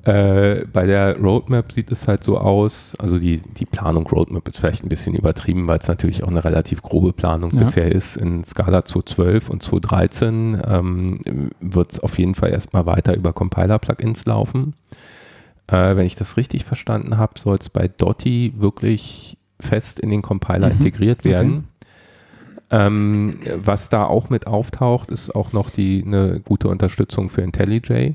Bei der Roadmap sieht es halt so aus, also die Planung Roadmap ist vielleicht ein bisschen übertrieben, weil es natürlich auch eine relativ grobe Planung bisher ist. In Scala 2.12 und 2.13 wird es auf jeden Fall erstmal weiter über Compiler-Plugins laufen. Wenn ich das richtig verstanden habe, soll es bei Dotty wirklich fest in den Compiler integriert werden. Okay. Was da auch mit auftaucht, ist auch noch eine gute Unterstützung für IntelliJ.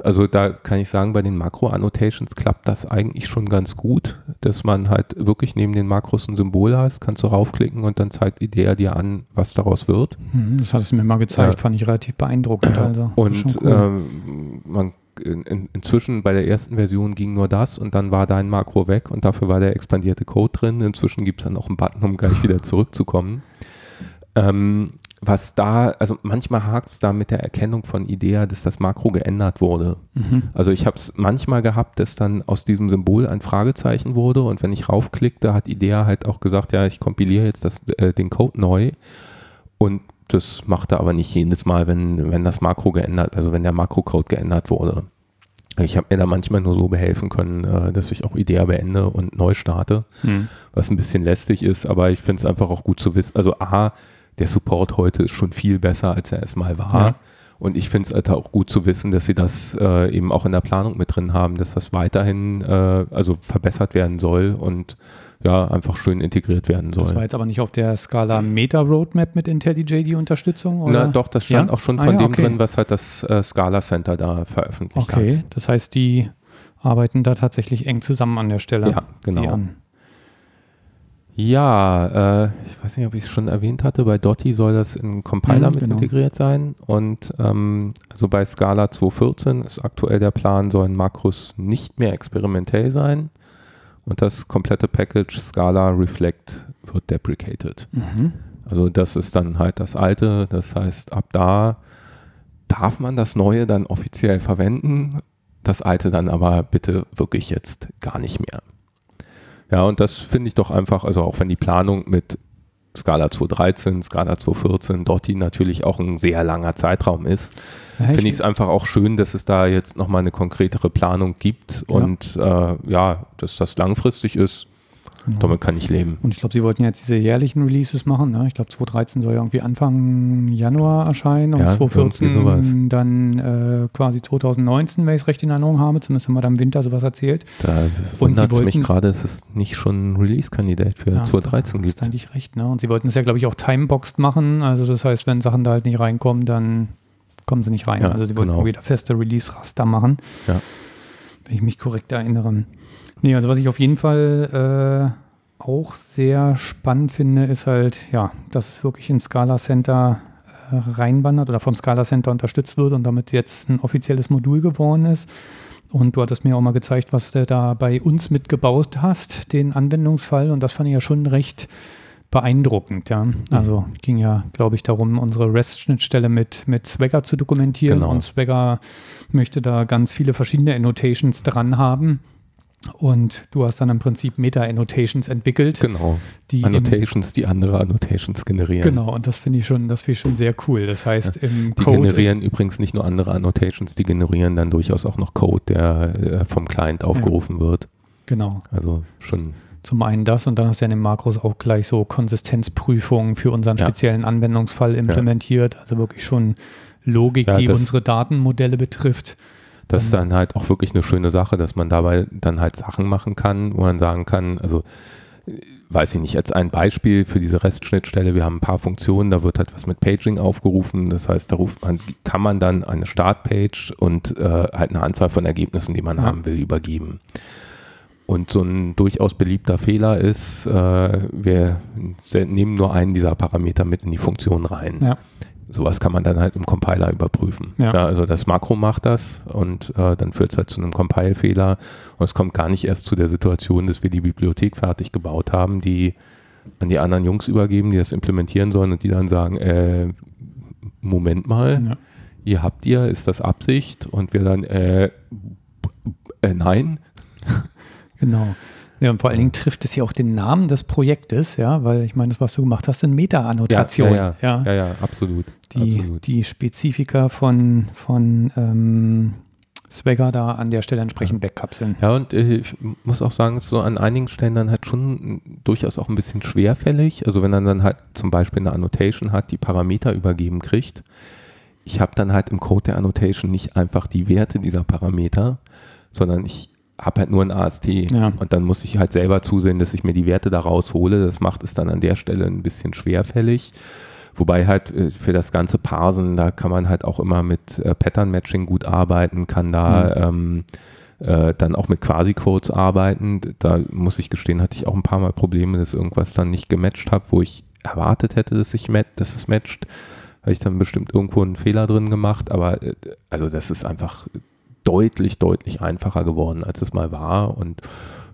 Also da kann ich sagen, bei den Makro-Annotations klappt das eigentlich schon ganz gut, dass man halt wirklich neben den Makros ein Symbol hast, kannst du raufklicken und dann zeigt IDEA dir an, was daraus wird. Das hat es mir mal gezeigt, fand ich relativ beeindruckend. Also. Und cool. Inzwischen bei der ersten Version ging nur das und dann war dein Makro weg und dafür war der expandierte Code drin. Inzwischen gibt es dann auch einen Button, um gleich wieder zurückzukommen. Manchmal hakt es da mit der Erkennung von IDEA, dass das Makro geändert wurde. Also ich habe es manchmal gehabt, dass dann aus diesem Symbol ein Fragezeichen wurde und wenn ich raufklickte, hat IDEA halt auch gesagt, ja, ich kompiliere jetzt den Code neu, und das macht er aber nicht jedes Mal, wenn das Makro wenn der Makrocode geändert wurde. Ich habe mir da manchmal nur so behelfen können, dass ich auch IDEA beende und neu starte, was ein bisschen lästig ist, aber ich finde es einfach auch gut zu wissen. Also der Support heute ist schon viel besser, als er es mal war. Und ich finde es halt auch gut zu wissen, dass sie das eben auch in der Planung mit drin haben, dass das weiterhin also verbessert werden soll und ja, einfach schön integriert werden soll. Das war jetzt aber nicht auf der Scala Meta Roadmap mit IntelliJ die Unterstützung? Oder? Na doch, das stand auch schon von dem drin, was halt das Scala Center da veröffentlicht hat. Okay, das heißt, die arbeiten da tatsächlich eng zusammen an der Stelle. Ja, genau. Ja, ich weiß nicht, ob ich es schon erwähnt hatte, bei Dotty soll das in Compiler mit integriert sein und also bei Scala 2.14 ist aktuell der Plan, sollen Makros nicht mehr experimentell sein und das komplette Package Scala Reflect wird deprecated. Mhm. Also das ist dann halt das Alte, das heißt, ab da darf man das Neue dann offiziell verwenden, das Alte dann aber bitte wirklich jetzt gar nicht mehr. Ja, und das finde ich doch einfach, also auch wenn die Planung mit Scala 2.13, Scala 2.14, Dotty natürlich auch ein sehr langer Zeitraum ist, ja, finde ich es einfach auch schön, dass es da jetzt nochmal eine konkretere Planung gibt und ja, dass das langfristig ist, damit kann ich leben. Und ich glaube, sie wollten jetzt diese jährlichen Releases machen, ne? Ich glaube 2.13 soll ja irgendwie Anfang Januar erscheinen und 2.14 dann quasi 2019, wenn ich es recht in Erinnerung habe, zumindest haben wir da im Winter sowas erzählt. Da wundert es mich gerade, dass es nicht schon ein Release-Kandidat für 2.13 gibt. Hast eigentlich recht, ne? Und sie wollten es ja, glaube ich, auch timeboxed machen, also das heißt, wenn Sachen da halt nicht reinkommen, dann kommen sie nicht rein. Ja, also sie wollten wieder feste Release-Raster machen, wenn ich mich korrekt erinnere. Nee, also was ich auf jeden Fall auch sehr spannend finde, ist halt, ja, dass es wirklich ins Scala Center reinwandert oder vom Scala Center unterstützt wird und damit jetzt ein offizielles Modul geworden ist. Und du hattest mir auch mal gezeigt, was du da bei uns mitgebaut hast, den Anwendungsfall. Und das fand ich ja schon recht beeindruckend, ja. Also ging ja, glaube ich, darum, unsere REST-Schnittstelle mit Swagger zu dokumentieren. Genau. Und Swagger möchte da ganz viele verschiedene Annotations dran haben. Und du hast dann im Prinzip Meta-Annotations entwickelt. Genau, die Annotations, die andere Annotations generieren. Genau, und das finde ich schon, sehr cool. Das heißt, im Code generieren übrigens nicht nur andere Annotations, die generieren dann durchaus auch noch Code, der vom Client aufgerufen wird. Genau. Also schon. Zum einen das und dann hast du ja in den Makros auch gleich so Konsistenzprüfungen für unseren speziellen Anwendungsfall implementiert. Ja. Also wirklich schon Logik, die unsere Datenmodelle betrifft. Das ist dann halt auch wirklich eine schöne Sache, dass man dabei dann halt Sachen machen kann, wo man sagen kann, also weiß ich nicht, als ein Beispiel für diese REST-Schnittstelle, wir haben ein paar Funktionen, da wird halt was mit Paging aufgerufen, das heißt, da kann man dann eine Startpage und halt eine Anzahl von Ergebnissen, die man haben will, übergeben. Und so ein durchaus beliebter Fehler ist, wir nehmen nur einen dieser Parameter mit in die Funktion rein. Ja. Sowas kann man dann halt im Compiler überprüfen. Ja. Ja, also das Makro macht das und dann führt es halt zu einem Compile-Fehler und es kommt gar nicht erst zu der Situation, dass wir die Bibliothek fertig gebaut haben, die an die anderen Jungs übergeben, die das implementieren sollen und die dann sagen, Moment mal, ist das Absicht? Und wir dann, nein. Genau. Ja, und vor allen Dingen trifft es ja auch den Namen des Projektes, ja, weil ich meine, das, was du gemacht hast, sind Meta-Annotationen. Ja, absolut. Die Spezifika von Swagger da an der Stelle entsprechend wegkapseln. Ja, und ich muss auch sagen, es ist so an einigen Stellen dann halt schon durchaus auch ein bisschen schwerfällig. Also wenn man dann halt zum Beispiel eine Annotation hat, die Parameter übergeben kriegt. Ich habe dann halt im Code der Annotation nicht einfach die Werte dieser Parameter, sondern ich habe halt nur ein AST und dann muss ich halt selber zusehen, dass ich mir die Werte da raushole. Das macht es dann an der Stelle ein bisschen schwerfällig. Wobei halt für das ganze Parsen, da kann man halt auch immer mit Pattern-Matching gut arbeiten, kann da dann auch mit Quasi-Quotes arbeiten. Da muss ich gestehen, hatte ich auch ein paar Mal Probleme, dass irgendwas dann nicht gematcht habe, wo ich erwartet hätte, dass es matcht. Habe ich dann bestimmt irgendwo einen Fehler drin gemacht, aber also das ist einfach deutlich einfacher geworden, als es mal war. Und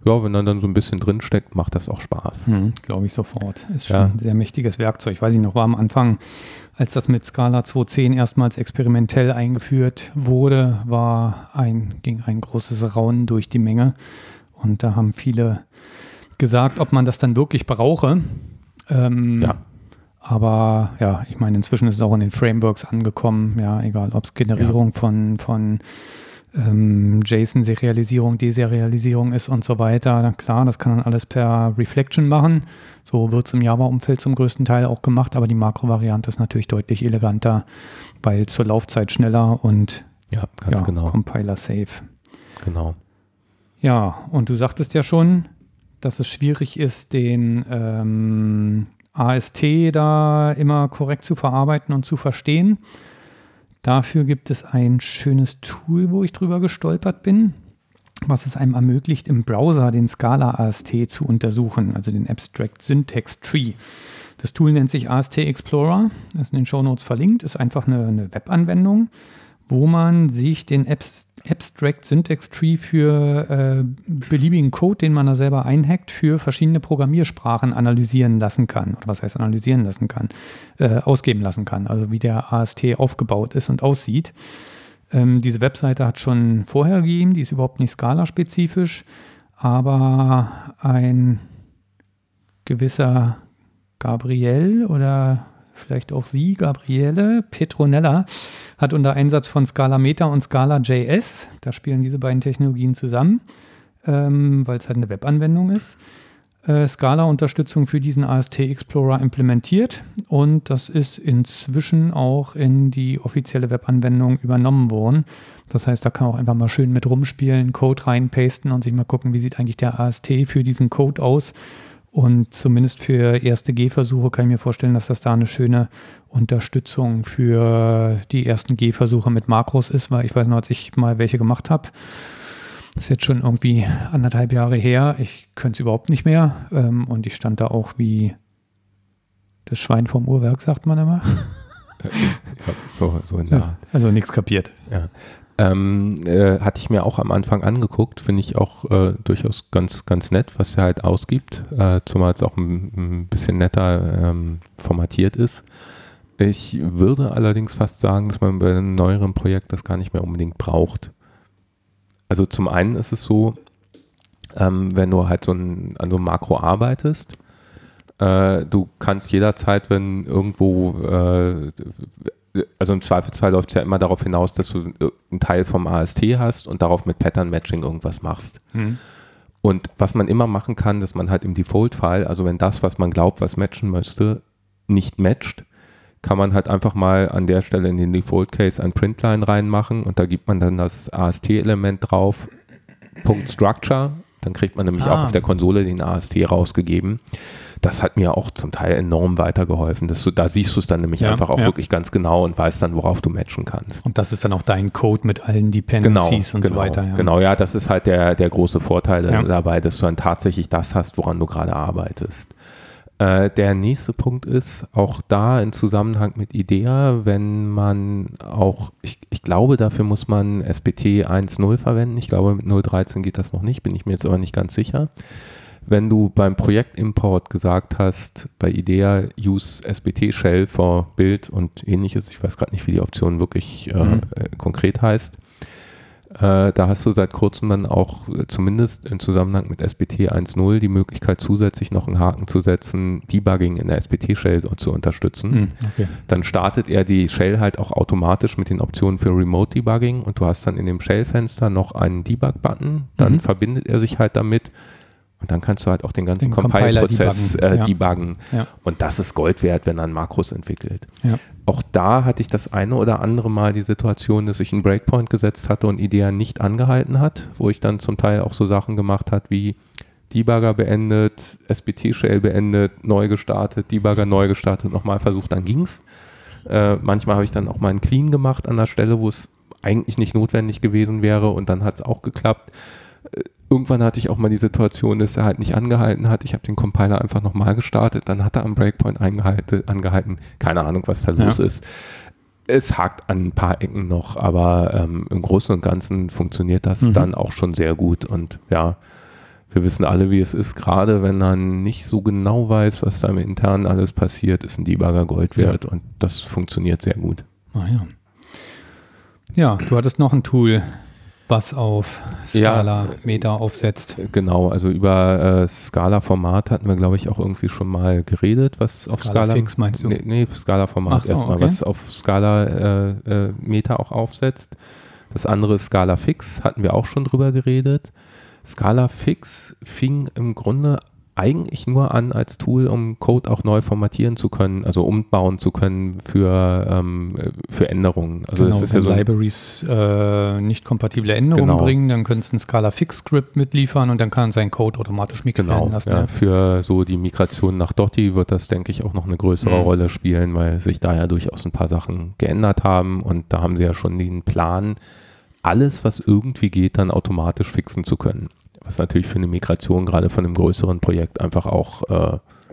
ja, wenn man dann so ein bisschen drinsteckt, macht das auch Spaß. Glaube ich sofort. Ist schon ein sehr mächtiges Werkzeug. Ich weiß nicht, noch war am Anfang, als das mit Scala 2.10 erstmals experimentell eingeführt wurde, ging ein großes Raunen durch die Menge. Und da haben viele gesagt, ob man das dann wirklich brauche. Aber ja, ich meine, inzwischen ist es auch in den Frameworks angekommen. Ja, egal, ob es Generierung von JSON-Serialisierung, Deserialisierung ist und so weiter. Na klar, das kann man alles per Reflection machen. So wird es im Java-Umfeld zum größten Teil auch gemacht, aber die Makrovariante ist natürlich deutlich eleganter, weil zur Laufzeit schneller und ja, ganz ja, genau. Compiler-safe. Genau. Ja, und du sagtest ja schon, dass es schwierig ist, den AST da immer korrekt zu verarbeiten und zu verstehen. Dafür gibt es ein schönes Tool, wo ich drüber gestolpert bin, was es einem ermöglicht, im Browser den Scala AST zu untersuchen, also den Abstract Syntax Tree. Das Tool nennt sich AST Explorer, ist in den Shownotes verlinkt, ist einfach eine Webanwendung, wo man sich den Abstract Syntax Tree für beliebigen Code, den man da selber einhackt, für verschiedene Programmiersprachen analysieren lassen kann. Oder was heißt analysieren lassen kann? Ausgeben lassen kann. Also wie der AST aufgebaut ist und aussieht. Diese Webseite hat schon vorher gegeben. Die ist überhaupt nicht Scala-spezifisch. Aber ein gewisser Gabriel oder vielleicht auch sie, Gabriele Petronella, hat unter Einsatz von Scala Meta und Scala.js, da spielen diese beiden Technologien zusammen, weil es halt eine Webanwendung ist, Scala-Unterstützung für diesen AST Explorer implementiert, und das ist inzwischen auch in die offizielle Webanwendung übernommen worden. Das heißt, da kann man auch einfach mal schön mit rumspielen, Code reinpasten und sich mal gucken, wie sieht eigentlich der AST für diesen Code aus. Und zumindest für erste Gehversuche kann ich mir vorstellen, dass das da eine schöne Unterstützung für die ersten Gehversuche mit Makros ist, weil ich weiß noch, als ich mal welche gemacht habe, das ist jetzt schon irgendwie 1,5 Jahre her, ich könnte es überhaupt nicht mehr, und ich stand da auch wie das Schwein vom Uhrwerk, sagt man immer. Ja, so in der Art. Also nichts kapiert. Ja. Hatte ich mir auch am Anfang angeguckt, finde ich auch durchaus ganz, ganz nett, was er halt ausgibt, zumal es auch ein bisschen netter formatiert ist. Ich würde allerdings fast sagen, dass man bei einem neueren Projekt das gar nicht mehr unbedingt braucht. Also zum einen ist es so, wenn du halt an so einem Makro arbeitest, du kannst jederzeit, wenn irgendwo also im Zweifelsfall läuft es ja immer darauf hinaus, dass du einen Teil vom AST hast und darauf mit Pattern-Matching irgendwas machst. Mhm. Und was man immer machen kann, dass man halt im Default-File, also wenn das, was man glaubt, was matchen müsste, nicht matcht, kann man halt einfach mal an der Stelle in den Default-Case ein Printline reinmachen und da gibt man dann das AST-Element drauf, Punkt Structure, dann kriegt man nämlich auch auf der Konsole den AST rausgegeben. Das hat mir auch zum Teil enorm weitergeholfen. Da siehst du es dann nämlich einfach auch wirklich ganz genau und weißt dann, worauf du matchen kannst. Und das ist dann auch dein Code mit allen Dependencies und so weiter. Ja. Genau, ja, das ist halt der große Vorteil dabei, dass du dann tatsächlich das hast, woran du gerade arbeitest. Der nächste Punkt ist, auch da im Zusammenhang mit IDEA, wenn man auch, ich glaube, dafür muss man SBT 1.0 verwenden. Ich glaube, mit 0.13 geht das noch nicht, bin ich mir jetzt aber nicht ganz sicher. Wenn du beim Projektimport gesagt hast, bei IDEA, use SBT Shell for Build und ähnliches, ich weiß gerade nicht, wie die Option wirklich konkret heißt, da hast du seit kurzem dann auch zumindest im Zusammenhang mit SBT 1.0 die Möglichkeit, zusätzlich noch einen Haken zu setzen, Debugging in der SBT-Shell zu unterstützen. Okay. Dann startet er die Shell halt auch automatisch mit den Optionen für Remote Debugging und du hast dann in dem Shell-Fenster noch einen Debug-Button, dann verbindet er sich halt damit und dann kannst du halt auch den ganzen Compile-Prozess debuggen. Ja. Und das ist Gold wert, wenn dann Makros entwickelt. Ja. Auch da hatte ich das eine oder andere Mal die Situation, dass ich einen Breakpoint gesetzt hatte und IDEA nicht angehalten hat, wo ich dann zum Teil auch so Sachen gemacht habe wie Debugger beendet, SBT-Shell beendet, neu gestartet, Debugger neu gestartet, nochmal versucht, dann ging's. Manchmal habe ich dann auch mal einen Clean gemacht an der Stelle, wo es eigentlich nicht notwendig gewesen wäre und dann hat es auch geklappt. Irgendwann hatte ich auch mal die Situation, dass er halt nicht angehalten hat. Ich habe den Compiler einfach nochmal gestartet, dann hat er am Breakpoint angehalten. Keine Ahnung, was da los ist. Es hakt an ein paar Ecken noch, aber im Großen und Ganzen funktioniert das dann auch schon sehr gut. Und ja, wir wissen alle, wie es ist. Gerade wenn man nicht so genau weiß, was da im Internen alles passiert, ist ein Debugger Gold wert und das funktioniert sehr gut. Ah ja. Ja, du hattest noch ein Tool, was auf Scala Meta aufsetzt. Genau, also über Scala Format hatten wir, glaube ich, auch irgendwie schon mal geredet, was auf Scalafix meinst du? Nee, Scala Format erstmal, was auf Scala Meta auch aufsetzt. Das andere ist Scalafix, hatten wir auch schon drüber geredet. Scalafix fing im Grunde eigentlich nur an als Tool, um Code auch neu formatieren zu können, also umbauen zu können für Änderungen. Also genau, das ist wenn ja so Libraries nicht kompatible Änderungen bringen, dann können Sie ein Scala-Fix-Script mitliefern und dann kann sein Code automatisch migrieren lassen. Ja, für so die Migration nach Dotty wird das, denke ich, auch noch eine größere Rolle spielen, weil sich da ja durchaus ein paar Sachen geändert haben und da haben Sie ja schon den Plan, alles, was irgendwie geht, dann automatisch fixen zu können. Was natürlich für eine Migration gerade von einem größeren Projekt einfach auch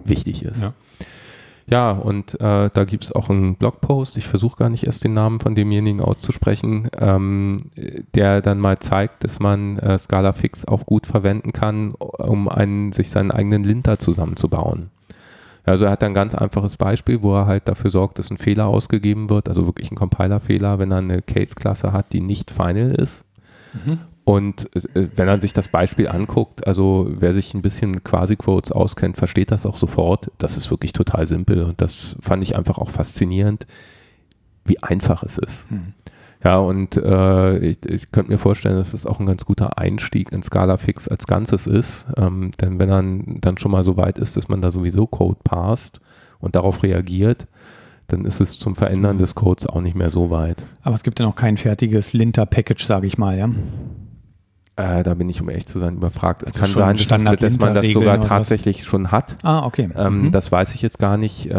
wichtig ist. Ja, ja und da gibt es auch einen Blogpost, ich versuche gar nicht erst den Namen von demjenigen auszusprechen, der dann mal zeigt, dass man Scalafix auch gut verwenden kann, um sich seinen eigenen Linter zusammenzubauen. Also er hat ein ganz einfaches Beispiel, wo er halt dafür sorgt, dass ein Fehler ausgegeben wird, also wirklich ein Compiler-Fehler, wenn er eine Case-Klasse hat, die nicht final ist. Mhm. Und wenn man sich das Beispiel anguckt, also wer sich ein bisschen mit Quasi-Quotes auskennt, versteht das auch sofort. Das ist wirklich total simpel und das fand ich einfach auch faszinierend, wie einfach es ist. Hm. Ja, und ich könnte mir vorstellen, dass das auch ein ganz guter Einstieg in Scalafix als Ganzes ist. Denn wenn man dann schon mal so weit ist, dass man da sowieso Code passt und darauf reagiert, dann ist es zum Verändern des Codes auch nicht mehr so weit. Aber es gibt ja noch kein fertiges Linter-Package, sage ich mal, ja? Da bin ich, um ehrlich zu sein, überfragt. Es kann sein, dass man das sogar tatsächlich schon hat. Ah, okay. Das weiß ich jetzt gar nicht.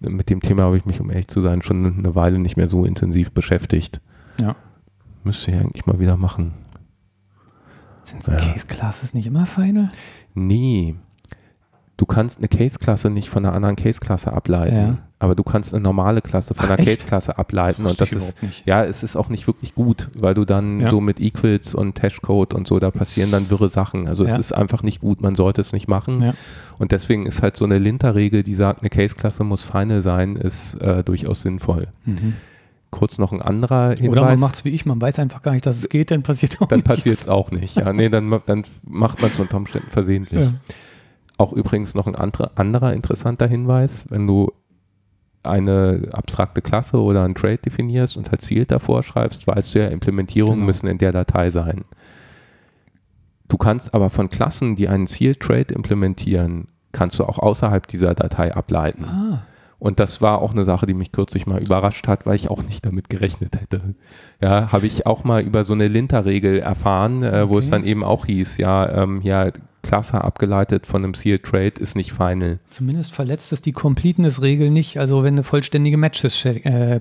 Mit dem Thema habe ich mich, um ehrlich zu sein, schon eine Weile nicht mehr so intensiv beschäftigt. Ja. Müsste ich eigentlich mal wieder machen. Sind Case-Classes nicht immer final? Nee. Du kannst eine Case-Klasse nicht von einer anderen Case-Klasse ableiten. Ja. Aber du kannst eine normale Klasse von einer Case-Klasse ableiten. Und das ist, ja, es ist auch nicht wirklich gut, weil du dann so mit Equals und Hashcode und so, da passieren dann wirre Sachen. Also es ist einfach nicht gut, man sollte es nicht machen. Ja. Und deswegen ist halt so eine Linter-Regel, die sagt, eine Case-Klasse muss final sein, ist durchaus sinnvoll. Mhm. Kurz noch ein anderer Hinweis. Oder man macht es wie ich, man weiß einfach gar nicht, dass es geht, dann passiert auch nichts. Dann passiert es auch nicht. Ja, nee, dann macht man es unter Umständen versehentlich. Ja. Auch übrigens noch ein anderer interessanter Hinweis, wenn du eine abstrakte Klasse oder ein Trait definierst und halt Ziel davor schreibst, weißt du ja, Implementierungen müssen in der Datei sein. Du kannst aber von Klassen, die einen Ziel-Trait implementieren, kannst du auch außerhalb dieser Datei ableiten. Ah. Und das war auch eine Sache, die mich kürzlich mal überrascht hat, weil ich auch nicht damit gerechnet hätte. Ja, habe ich auch mal über so eine Linter-Regel erfahren, wo es dann eben auch hieß, Klasse abgeleitet von einem Seal-Trait ist nicht final. Zumindest verletzt es die Completeness-Regel nicht, also wenn du vollständige Matches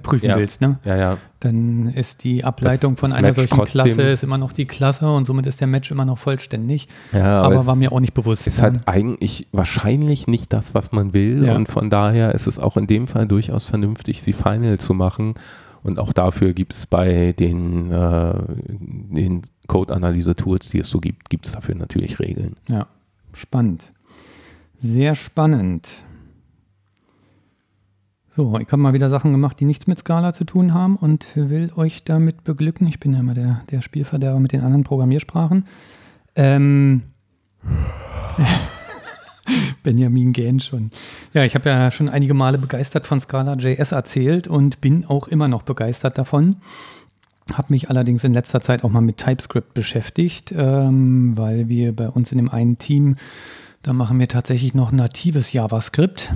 prüfen willst, ne? Ja, ja. Dann ist die Ableitung von einer solchen Klasse ist immer noch die Klasse und somit ist der Match immer noch vollständig. Ja, aber war mir auch nicht bewusst. Ist halt eigentlich wahrscheinlich nicht das, was man will und von daher ist es auch in dem Fall durchaus vernünftig, sie final zu machen und auch dafür gibt es bei den Code-Analyse-Tools, die es so gibt, gibt es dafür natürlich Regeln. Ja, spannend. Sehr spannend. So, ich habe mal wieder Sachen gemacht, die nichts mit Scala zu tun haben und will euch damit beglücken. Ich bin ja immer der Spielverderber mit den anderen Programmiersprachen. Benjamin Hagemeister schon. Ja, ich habe ja schon einige Male begeistert von Scala.js erzählt und bin auch immer noch begeistert davon. Habe mich allerdings in letzter Zeit auch mal mit TypeScript beschäftigt, weil wir bei uns in dem einen Team, da machen wir tatsächlich noch natives JavaScript.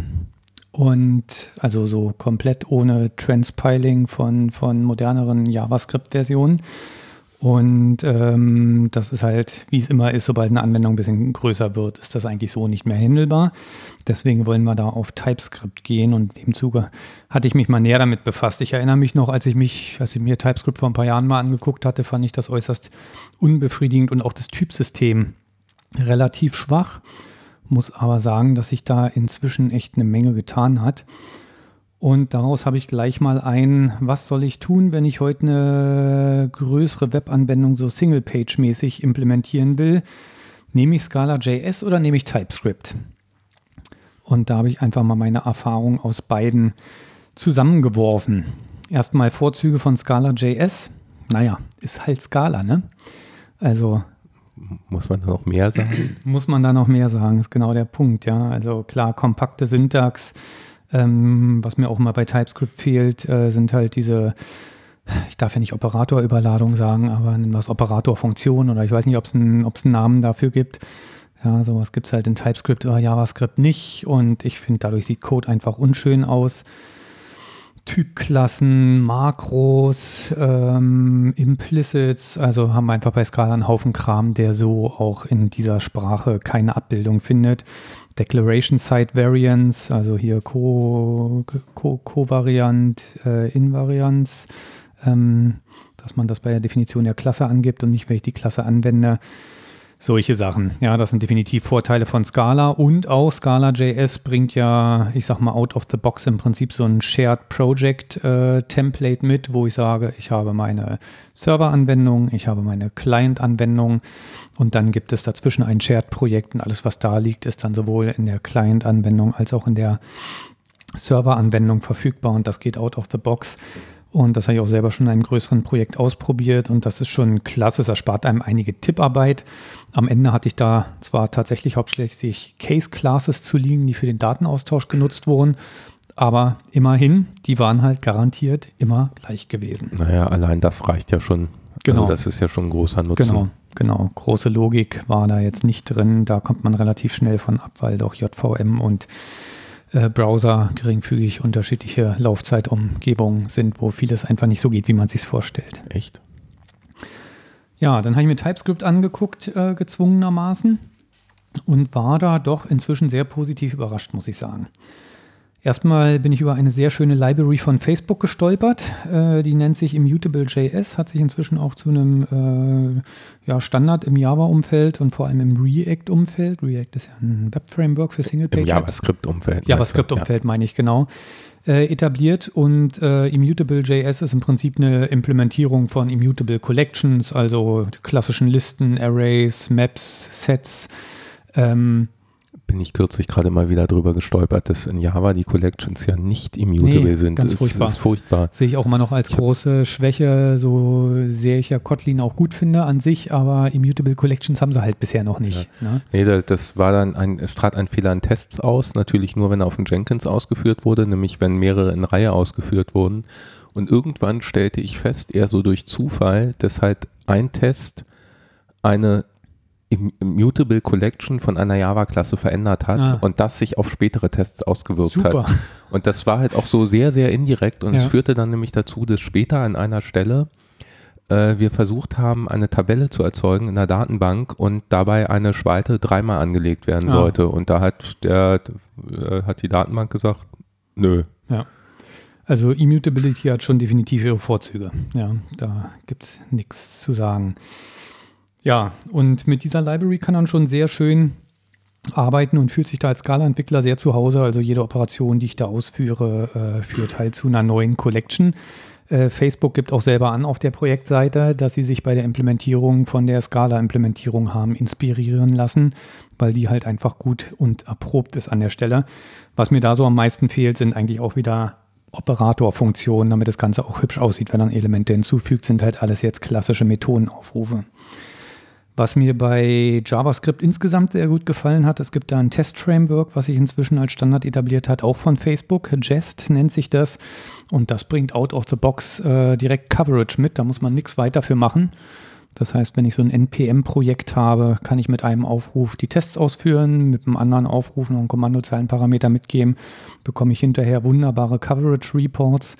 Und also so komplett ohne Transpiling von moderneren JavaScript-Versionen. Und das ist halt, wie es immer ist, sobald eine Anwendung ein bisschen größer wird, ist das eigentlich so nicht mehr handelbar. Deswegen wollen wir da auf TypeScript gehen und im Zuge hatte ich mich mal näher damit befasst. Ich erinnere mich noch, als ich mir TypeScript vor ein paar Jahren mal angeguckt hatte, fand ich das äußerst unbefriedigend und auch das Typsystem relativ schwach. Muss aber sagen, dass sich da inzwischen echt eine Menge getan hat. Und daraus habe ich gleich mal was soll ich tun, wenn ich heute eine größere Webanwendung so Single-Page-mäßig implementieren will? Nehme ich Scala.js oder nehme ich TypeScript? Und da habe ich einfach mal meine Erfahrung aus beiden zusammengeworfen. Erstmal Vorzüge von Scala.js. Naja, ist halt Scala, ne? Also... Muss man da noch mehr sagen? Muss man da noch mehr sagen, ist genau der Punkt, ja. Also klar, kompakte Syntax, was mir auch mal bei TypeScript fehlt, sind halt diese ich darf ja nicht Operatorüberladung sagen, aber nennen wir es Operatorfunktion oder ich weiß nicht, ob es einen Namen dafür gibt. Ja, sowas gibt es halt in TypeScript oder JavaScript nicht und ich finde, dadurch sieht Code einfach unschön aus. Typklassen, Makros, Implicits, also haben wir einfach bei Scala einen Haufen Kram, der so auch in dieser Sprache keine Abbildung findet. Declaration-Side-Variants, also hier Covariant, Invarianz, dass man das bei der Definition der Klasse angibt und nicht, wenn ich die Klasse anwende. Solche Sachen. Ja, das sind definitiv Vorteile von Scala und auch Scala.js bringt ja, ich sag mal, out of the box im Prinzip so ein Shared Project Template mit, wo ich sage, ich habe meine Server-Anwendung, ich habe meine Client-Anwendung und dann gibt es dazwischen ein Shared-Projekt und alles, was da liegt, ist dann sowohl in der Client-Anwendung als auch in der Server-Anwendung verfügbar und das geht out of the box. Und das habe ich auch selber schon in einem größeren Projekt ausprobiert und das ist schon klasse, das erspart einem einige Tipparbeit. Am Ende hatte ich da zwar tatsächlich hauptsächlich Case-Classes zu liegen, die für den Datenaustausch genutzt wurden, aber immerhin, die waren halt garantiert immer gleich gewesen. Naja, allein das reicht ja schon. Genau. Also das ist ja schon ein großer Nutzen. Genau. Große Logik war da jetzt nicht drin, da kommt man relativ schnell von ab, weil doch JVM und Browser geringfügig unterschiedliche Laufzeitumgebungen sind, wo vieles einfach nicht so geht, wie man es sich vorstellt. Echt? Ja, dann habe ich mir TypeScript angeguckt, gezwungenermaßen, und war da doch inzwischen sehr positiv überrascht, muss ich sagen. Erstmal bin ich über eine sehr schöne Library von Facebook gestolpert, die nennt sich ImmutableJS, hat sich inzwischen auch zu einem Standard im Java-Umfeld und vor allem im React-Umfeld, React ist ja ein Web-Framework für Single-Page-Apps. JavaScript-Umfeld meine ich, genau, etabliert und ImmutableJS ist im Prinzip eine Implementierung von Immutable Collections, also klassischen Listen, Arrays, Maps, Sets, bin ich kürzlich gerade mal wieder drüber gestolpert, dass in Java die Collections ja nicht immutable sind. Das ist furchtbar. Sehe ich auch immer noch als große Schwäche, so sehr ich ja Kotlin auch gut finde an sich, aber immutable Collections haben sie halt bisher noch nicht. Ja. Ne? Nee, es trat ein Fehler in Tests aus, natürlich nur, wenn er auf den Jenkins ausgeführt wurde, nämlich wenn mehrere in Reihe ausgeführt wurden. Und irgendwann stellte ich fest, eher so durch Zufall, dass halt ein Test eine Immutable Collection von einer Java-Klasse verändert hat und das sich auf spätere Tests ausgewirkt hat. Und das war halt auch so sehr, sehr indirekt und es führte dann nämlich dazu, dass später an einer Stelle wir versucht haben, eine Tabelle zu erzeugen in der Datenbank und dabei eine Spalte dreimal angelegt werden sollte. Und da hat die Datenbank gesagt, nö. Ja. Also Immutability hat schon definitiv ihre Vorzüge. Ja, da gibt es nichts zu sagen. Ja, und mit dieser Library kann man schon sehr schön arbeiten und fühlt sich da als Scala-Entwickler sehr zu Hause. Also jede Operation, die ich da ausführe, führt halt zu einer neuen Collection. Facebook gibt auch selber an auf der Projektseite, dass sie sich bei der Implementierung von der Scala-Implementierung haben inspirieren lassen, weil die halt einfach gut und erprobt ist an der Stelle. Was mir da so am meisten fehlt, sind eigentlich auch wieder Operatorfunktionen, damit das Ganze auch hübsch aussieht, wenn man Elemente hinzufügt, sind halt alles jetzt klassische Methodenaufrufe. Was mir bei JavaScript insgesamt sehr gut gefallen hat, es gibt da ein Test-Framework, was sich inzwischen als Standard etabliert hat, auch von Facebook, Jest nennt sich das. Und das bringt out of the box direkt Coverage mit, da muss man nichts weiter für machen. Das heißt, wenn ich so ein NPM-Projekt habe, kann ich mit einem Aufruf die Tests ausführen, mit einem anderen Aufruf noch einen Kommandozeilenparameter mitgeben, bekomme ich hinterher wunderbare Coverage-Reports.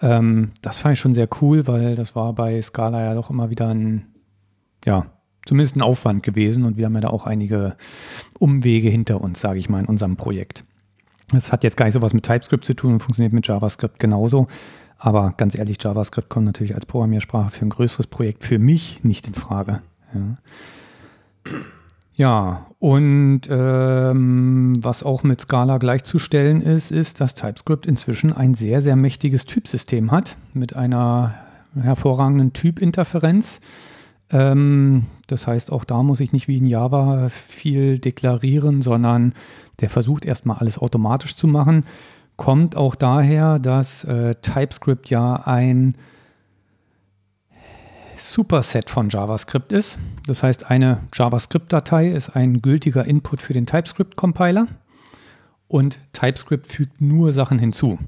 Das fand ich schon sehr cool, weil das war bei Scala ja doch immer wieder zumindest ein Aufwand gewesen und wir haben ja da auch einige Umwege hinter uns, sage ich mal, in unserem Projekt. Das hat jetzt gar nicht so was mit TypeScript zu tun und funktioniert mit JavaScript genauso. Aber ganz ehrlich, JavaScript kommt natürlich als Programmiersprache für ein größeres Projekt für mich nicht in Frage. Ja, und was auch mit Scala gleichzustellen ist, dass TypeScript inzwischen ein sehr, sehr mächtiges Typsystem hat mit einer hervorragenden Typinterferenz. Das heißt, auch da muss ich nicht wie in Java viel deklarieren, sondern der versucht erstmal alles automatisch zu machen. Kommt auch daher, dass TypeScript ja ein Superset von JavaScript ist. Das heißt, eine JavaScript-Datei ist ein gültiger Input für den TypeScript-Compiler und TypeScript fügt nur Sachen hinzu.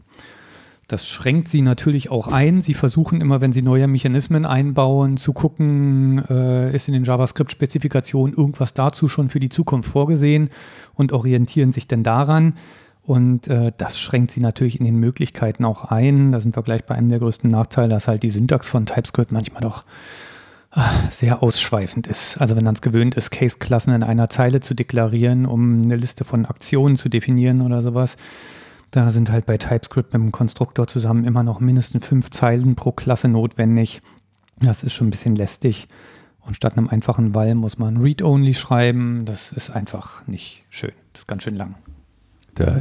Das schränkt sie natürlich auch ein. Sie versuchen immer, wenn sie neue Mechanismen einbauen, zu gucken, ist in den JavaScript-Spezifikationen irgendwas dazu schon für die Zukunft vorgesehen und orientieren sich denn daran. Und das schränkt sie natürlich in den Möglichkeiten auch ein. Da sind wir gleich bei einem der größten Nachteile, dass halt die Syntax von TypeScript manchmal doch sehr ausschweifend ist. Also wenn man es gewöhnt ist, Case-Klassen in einer Zeile zu deklarieren, um eine Liste von Aktionen zu definieren oder sowas, da sind halt bei TypeScript mit dem Konstruktor zusammen immer noch mindestens 5 Zeilen pro Klasse notwendig. Das ist schon ein bisschen lästig. Und statt einem einfachen Val muss man Read-Only schreiben. Das ist einfach nicht schön. Das ist ganz schön lang. Da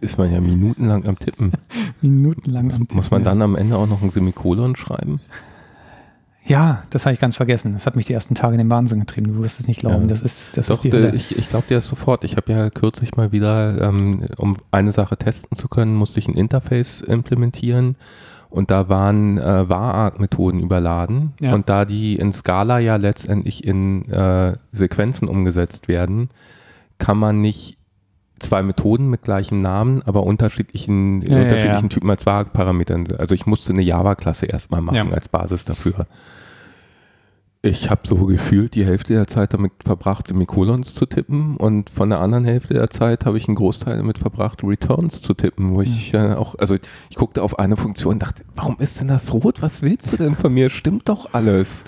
ist man ja minutenlang am Tippen. Minutenlang am Tippen. Muss man dann am Ende auch noch ein Semikolon schreiben? Ja, das habe ich ganz vergessen. Das hat mich die ersten Tage in den Wahnsinn getrieben. Du wirst es nicht glauben. Ja. Ich glaube dir das sofort. Ich habe ja kürzlich mal wieder, um eine Sache testen zu können, musste ich ein Interface implementieren und da waren var-arg-Methoden überladen. Ja. Und da die in Scala ja letztendlich in Sequenzen umgesetzt werden, kann man nicht 2 Methoden mit gleichem Namen, aber unterschiedlichen Typen als Parametern. Also ich musste eine Java-Klasse erstmal machen als Basis dafür. Ich habe so gefühlt die Hälfte der Zeit damit verbracht, Semikolons zu tippen und von der anderen Hälfte der Zeit habe ich einen Großteil damit verbracht, Returns zu tippen, wo ich ich guckte auf eine Funktion und dachte, warum ist denn das rot? Was willst du denn von mir? Stimmt doch alles.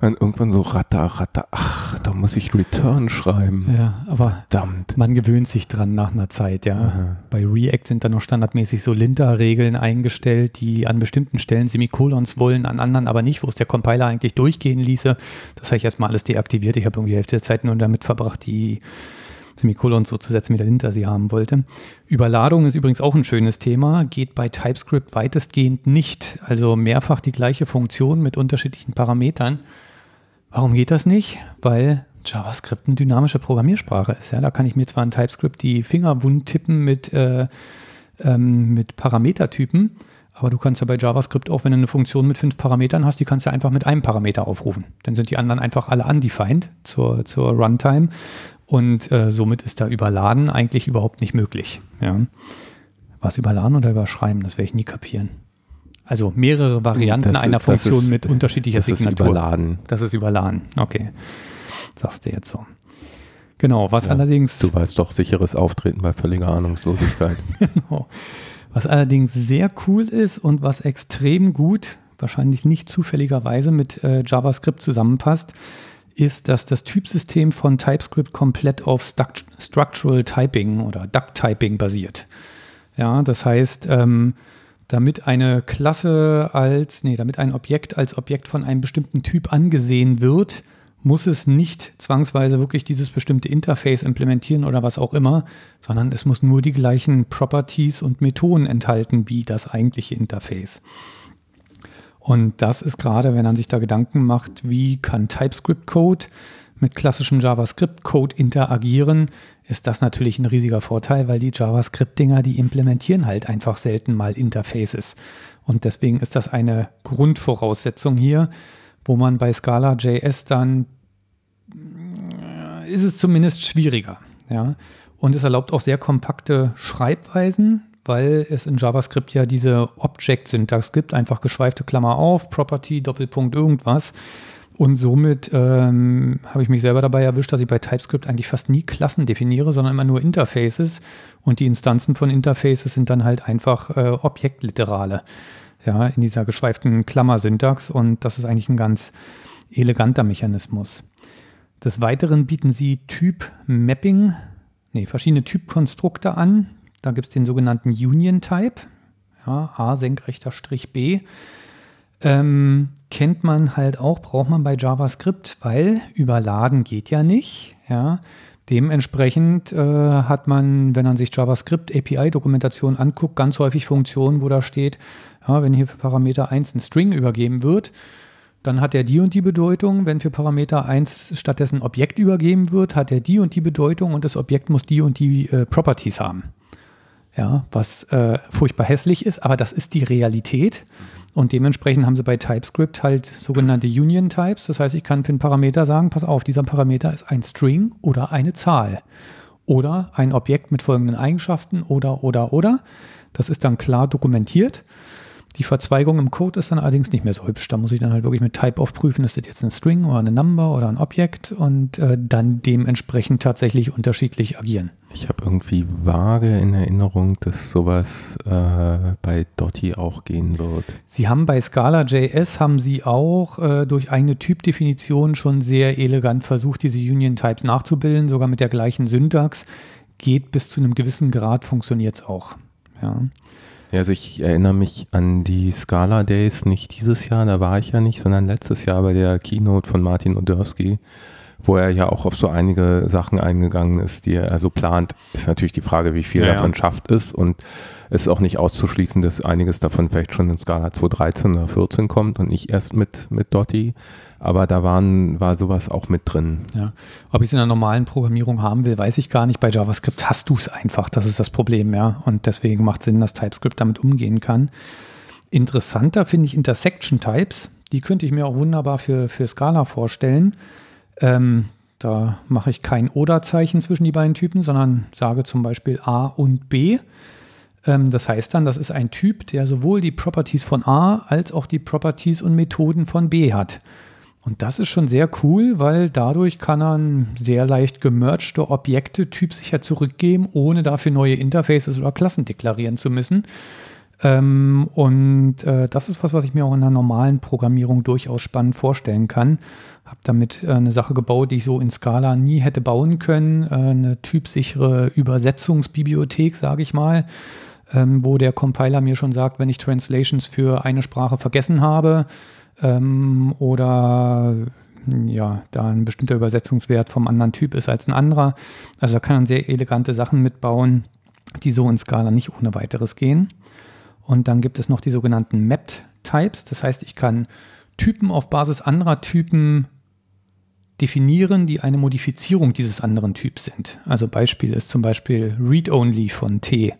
Und irgendwann so ratter, ach, da muss ich Return schreiben. Ja, aber verdammt. Man gewöhnt sich dran nach einer Zeit, ja. Aha. Bei React sind da noch standardmäßig so Linter-Regeln eingestellt, die an bestimmten Stellen Semikolons wollen, an anderen aber nicht, wo es der Compiler eigentlich durchgehen ließe. Das habe ich erstmal alles deaktiviert. Ich habe irgendwie die Hälfte der Zeit nur damit verbracht, die Semikolons so zu setzen, wie der Linter sie haben wollte. Überladung ist übrigens auch ein schönes Thema, geht bei TypeScript weitestgehend nicht. Also mehrfach die gleiche Funktion mit unterschiedlichen Parametern. Warum geht das nicht? Weil JavaScript eine dynamische Programmiersprache ist. Ja? Da kann ich mir zwar in TypeScript die Finger wund tippen mit Parametertypen, aber du kannst ja bei JavaScript auch, wenn du eine Funktion mit 5 Parametern hast, die kannst du einfach mit einem Parameter aufrufen. Dann sind die anderen einfach alle undefined zur Runtime und somit ist da Überladen eigentlich überhaupt nicht möglich. Ja? Was überladen oder überschreiben, das werde ich nie kapieren. Also mehrere Varianten einer Funktion mit unterschiedlicher Signatur. Das ist überladen. Okay, sagst du jetzt so. Genau, was allerdings... Du weißt doch, sicheres Auftreten bei völliger Ahnungslosigkeit. Genau. Was allerdings sehr cool ist und was extrem gut, wahrscheinlich nicht zufälligerweise mit JavaScript zusammenpasst, ist, dass das Typsystem von TypeScript komplett auf Structural Typing oder Duck Typing basiert. Ja, das heißt... Damit ein Objekt als Objekt von einem bestimmten Typ angesehen wird, muss es nicht zwangsweise wirklich dieses bestimmte Interface implementieren oder was auch immer, sondern es muss nur die gleichen Properties und Methoden enthalten wie das eigentliche Interface. Und das ist gerade, wenn man sich da Gedanken macht, wie kann TypeScript-Code mit klassischem JavaScript-Code interagieren, ist das natürlich ein riesiger Vorteil, weil die JavaScript-Dinger, die implementieren halt einfach selten mal Interfaces. Und deswegen ist das eine Grundvoraussetzung hier, wo man bei Scala.js dann, ist es zumindest schwieriger. Ja? Und es erlaubt auch sehr kompakte Schreibweisen, weil es in JavaScript ja diese Object-Syntax gibt, einfach geschweifte Klammer auf, Property, Doppelpunkt, irgendwas. Und somit habe ich mich selber dabei erwischt, dass ich bei TypeScript eigentlich fast nie Klassen definiere, sondern immer nur Interfaces. Und die Instanzen von Interfaces sind dann halt einfach Objektliterale, ja, in dieser geschweiften Klammer-Syntax. Und das ist eigentlich ein ganz eleganter Mechanismus. Des Weiteren bieten sie verschiedene Typkonstrukte an. Da gibt es den sogenannten Union-Type, ja, A senkrechter Strich B. Kennt man halt auch, braucht man bei JavaScript, weil überladen geht ja nicht. Ja. Dementsprechend hat man, wenn man sich JavaScript-API-Dokumentation anguckt, ganz häufig Funktionen, wo da steht, ja, wenn hier für Parameter 1 ein String übergeben wird, dann hat er die und die Bedeutung. Wenn für Parameter 1 stattdessen ein Objekt übergeben wird, hat er die und die Bedeutung und das Objekt muss die und die Properties haben. Ja, was furchtbar hässlich ist, aber das ist die Realität. Und dementsprechend haben sie bei TypeScript halt sogenannte Union-Types. Das heißt, ich kann für einen Parameter sagen, pass auf, dieser Parameter ist ein String oder eine Zahl. oder ein Objekt mit folgenden Eigenschaften oder. Das ist dann klar dokumentiert. Die Verzweigung im Code ist dann allerdings nicht mehr so hübsch. Da muss ich dann halt wirklich mit Type-Off prüfen, ist das jetzt ein String oder eine Number oder ein Objekt und dann dementsprechend tatsächlich unterschiedlich agieren. Ich habe irgendwie vage in Erinnerung, dass sowas bei Dotty auch gehen wird. Sie haben bei Scala.js auch durch eine Typdefinition schon sehr elegant versucht, diese Union Types nachzubilden, sogar mit der gleichen Syntax. Geht bis zu einem gewissen Grad, funktioniert es auch. Ja. Also ich erinnere mich an die Scala Days, nicht dieses Jahr, da war ich ja nicht, sondern letztes Jahr bei der Keynote von Martin Odersky, wo er ja auch auf so einige Sachen eingegangen ist, die er also plant. Ist natürlich die Frage, wie viel davon schafft es, und es ist auch nicht auszuschließen, dass einiges davon vielleicht schon in Scala 2.13 oder 14 kommt und nicht erst mit Dotty, aber da war sowas auch mit drin. Ja. Ob ich es in der normalen Programmierung haben will, weiß ich gar nicht. Bei JavaScript hast du es einfach, das ist das Problem, ja, und deswegen macht es Sinn, dass TypeScript damit umgehen kann. Interessanter finde ich Intersection Types, die könnte ich mir auch wunderbar für Scala vorstellen. Da mache ich kein Oder-Zeichen zwischen die beiden Typen, sondern sage zum Beispiel A und B. Das heißt dann, das ist ein Typ, der sowohl die Properties von A als auch die Properties und Methoden von B hat. Und das ist schon sehr cool, weil dadurch kann er sehr leicht gemergte Objekte typsicher zurückgeben, ohne dafür neue Interfaces oder Klassen deklarieren zu müssen. Das ist was ich mir auch in einer normalen Programmierung durchaus spannend vorstellen kann. Habe damit eine Sache gebaut, die ich so in Scala nie hätte bauen können. Eine typsichere Übersetzungsbibliothek, sage ich mal, wo der Compiler mir schon sagt, wenn ich Translations für eine Sprache vergessen habe oder da ein bestimmter Übersetzungswert vom anderen Typ ist als ein anderer. Also da kann man sehr elegante Sachen mitbauen, die so in Scala nicht ohne weiteres gehen. Und dann gibt es noch die sogenannten Mapped Types. Das heißt, ich kann Typen auf Basis anderer Typen definieren, die eine Modifizierung dieses anderen Typs sind. Also Beispiel ist zum Beispiel Read-Only von T.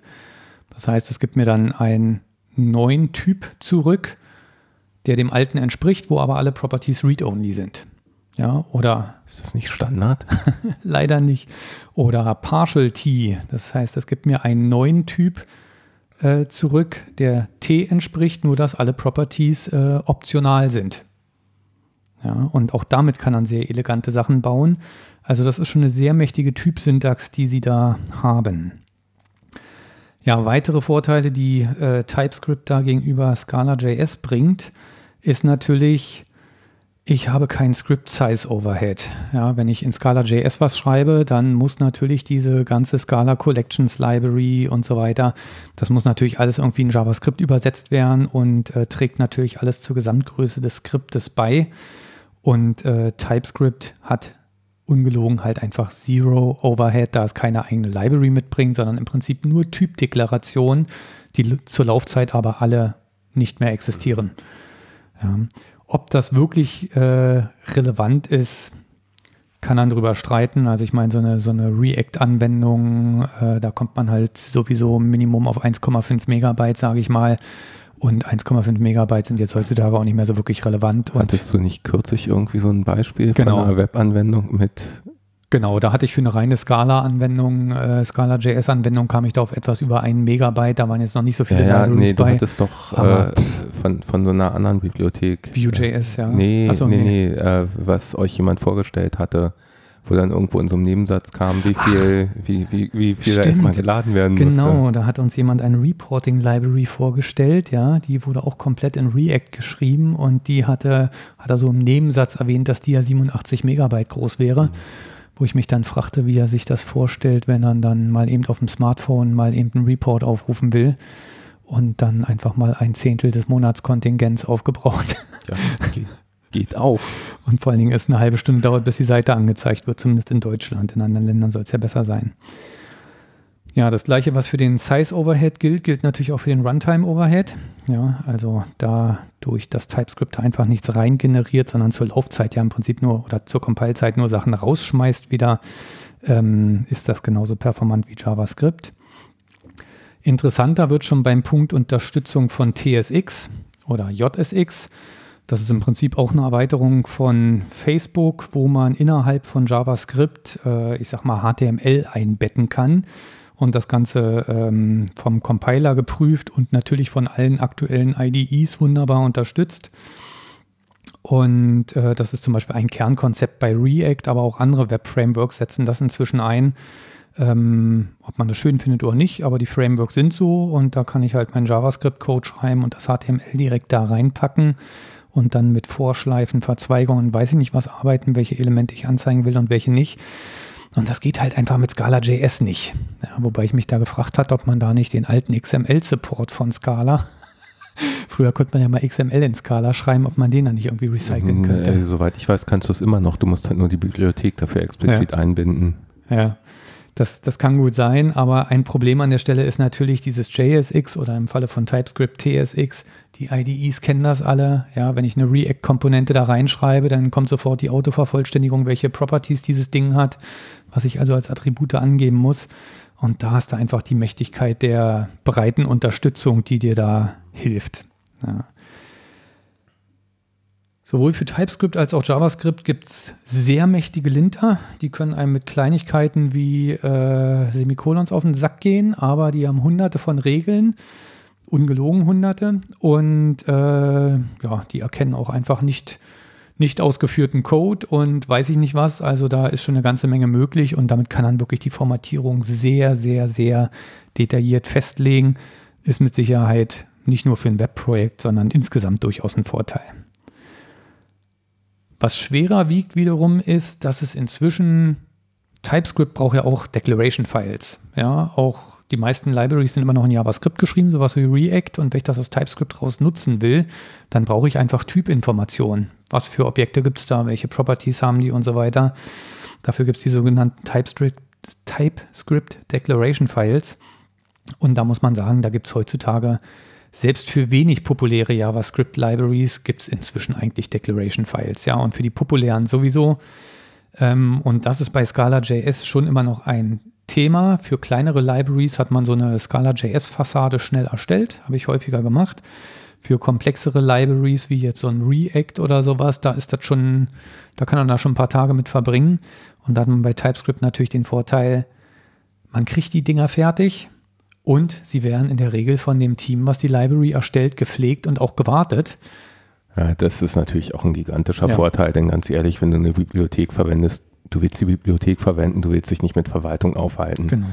Das heißt, es gibt mir dann einen neuen Typ zurück, der dem alten entspricht, wo aber alle Properties Read-Only sind. Ja, oder ist das nicht Standard? Leider nicht. Oder Partial T. Das heißt, es gibt mir einen neuen Typ zurück, der T entspricht, nur dass alle Properties optional sind. Ja, und auch damit kann man sehr elegante Sachen bauen. Also das ist schon eine sehr mächtige Typsyntax, die sie da haben. Ja, weitere Vorteile, die TypeScript da gegenüber Scala.js bringt, ist natürlich, ich habe keinen Script-Size-Overhead. Ja, wenn ich in Scala.js was schreibe, dann muss natürlich diese ganze Scala-Collections-Library und so weiter, das muss natürlich alles irgendwie in JavaScript übersetzt werden und trägt natürlich alles zur Gesamtgröße des Skriptes bei. Und TypeScript hat ungelogen halt einfach Zero-Overhead, da es keine eigene Library mitbringt, sondern im Prinzip nur Typdeklarationen, die zur Laufzeit aber alle nicht mehr existieren. Ja. Ob das wirklich relevant ist, kann man drüber streiten. Also ich meine, so eine React-Anwendung, da kommt man halt sowieso Minimum auf 1,5 Megabyte, sage ich mal. Und 1,5 Megabyte sind jetzt heutzutage auch nicht mehr so wirklich relevant. Hattest du nicht kürzlich irgendwie so ein Beispiel von einer Web-Anwendung mit... Genau, da hatte ich für eine reine Scala-Anwendung, Scala.js-Anwendung, kam ich da auf etwas über 1 Megabyte, da waren jetzt noch nicht so viele Libraries bei. Du hattest doch von so einer anderen Bibliothek. Vue.js, ja. Was euch jemand vorgestellt hatte, wo dann irgendwo in so einem Nebensatz kam, wie viel da erstmal geladen werden musste. Genau, da hat uns jemand eine Reporting-Library vorgestellt, ja, die wurde auch komplett in React geschrieben und die hat er so im Nebensatz erwähnt, dass die ja 87 Megabyte groß wäre. Mhm. Wo ich mich dann fragte, wie er sich das vorstellt, wenn er dann mal eben auf dem Smartphone mal eben einen Report aufrufen will und dann einfach mal 1/10 des Monatskontingents aufgebraucht. Ja, geht auf. Und vor allen Dingen ist eine halbe Stunde dauert, bis die Seite angezeigt wird, zumindest in Deutschland. In anderen Ländern soll es ja besser sein. Ja, das Gleiche, was für den Size-Overhead gilt, gilt natürlich auch für den Runtime-Overhead. Ja, also dadurch, dass TypeScript einfach nichts rein generiert, sondern zur Laufzeit ja im Prinzip nur oder zur Compile-Zeit nur Sachen rausschmeißt wieder, ist das genauso performant wie JavaScript. Interessanter wird schon beim Punkt Unterstützung von TSX oder JSX. Das ist im Prinzip auch eine Erweiterung von Facebook, wo man innerhalb von JavaScript, ich sag mal, HTML einbetten kann und das Ganze vom Compiler geprüft und natürlich von allen aktuellen IDEs wunderbar unterstützt. Und das ist zum Beispiel ein Kernkonzept bei React, aber auch andere Web-Frameworks setzen das inzwischen ein. Ob man das schön findet oder nicht, aber die Frameworks sind so und da kann ich halt meinen JavaScript-Code schreiben und das HTML direkt da reinpacken und dann mit Vorschleifen, Verzweigungen, weiß ich nicht was arbeiten, welche Elemente ich anzeigen will und welche nicht. Und das geht halt einfach mit Scala.js nicht. Ja, wobei ich mich da gefragt habe, ob man da nicht den alten XML-Support von Scala, früher konnte man ja mal XML in Scala schreiben, ob man den dann nicht irgendwie recyceln könnte. Soweit ich weiß, kannst du es immer noch. Du musst halt nur die Bibliothek dafür explizit einbinden. Ja. Das kann gut sein, aber ein Problem an der Stelle ist natürlich dieses JSX oder im Falle von TypeScript TSX. Die IDEs kennen das alle. Ja, wenn ich eine React-Komponente da reinschreibe, dann kommt sofort die Autovervollständigung, welche Properties dieses Ding hat, was ich also als Attribute angeben muss. Und da hast du einfach die Mächtigkeit der breiten Unterstützung, die dir da hilft. Ja. Sowohl für TypeScript als auch JavaScript gibt es sehr mächtige Linter. Die können einem mit Kleinigkeiten wie Semikolons auf den Sack gehen, aber die haben hunderte von Regeln, ungelogen hunderte. Und die erkennen auch einfach nicht ausgeführten Code und weiß ich nicht was. Also da ist schon eine ganze Menge möglich und damit kann dann wirklich die Formatierung sehr, sehr, sehr detailliert festlegen. Ist mit Sicherheit nicht nur für ein Webprojekt, sondern insgesamt durchaus ein Vorteil. Was schwerer wiegt wiederum ist, dass es inzwischen, TypeScript braucht ja auch Declaration-Files. Ja, auch die meisten Libraries sind immer noch in JavaScript geschrieben, sowas wie React. Und wenn ich das aus TypeScript raus nutzen will, dann brauche ich einfach Typinformationen. Was für Objekte gibt es da, welche Properties haben die und so weiter. Dafür gibt es die sogenannten TypeScript Declaration-Files. Und da muss man sagen, da gibt es heutzutage selbst für wenig populäre JavaScript-Libraries gibt es inzwischen eigentlich Declaration-Files, ja, und für die populären sowieso. Und das ist bei Scala.js schon immer noch ein Thema. Für kleinere Libraries hat man so eine Scala.js-Fassade schnell erstellt, habe ich häufiger gemacht. Für komplexere Libraries, wie jetzt so ein React oder sowas, da kann man da schon ein paar Tage mit verbringen. Und da hat man bei TypeScript natürlich den Vorteil, man kriegt die Dinger fertig. Und sie werden in der Regel von dem Team, was die Library erstellt, gepflegt und auch gewartet. Ja, das ist natürlich auch ein gigantischer Vorteil, denn ganz ehrlich, wenn du eine Bibliothek verwendest, du willst die Bibliothek verwenden, du willst dich nicht mit Verwaltung aufhalten. Genau.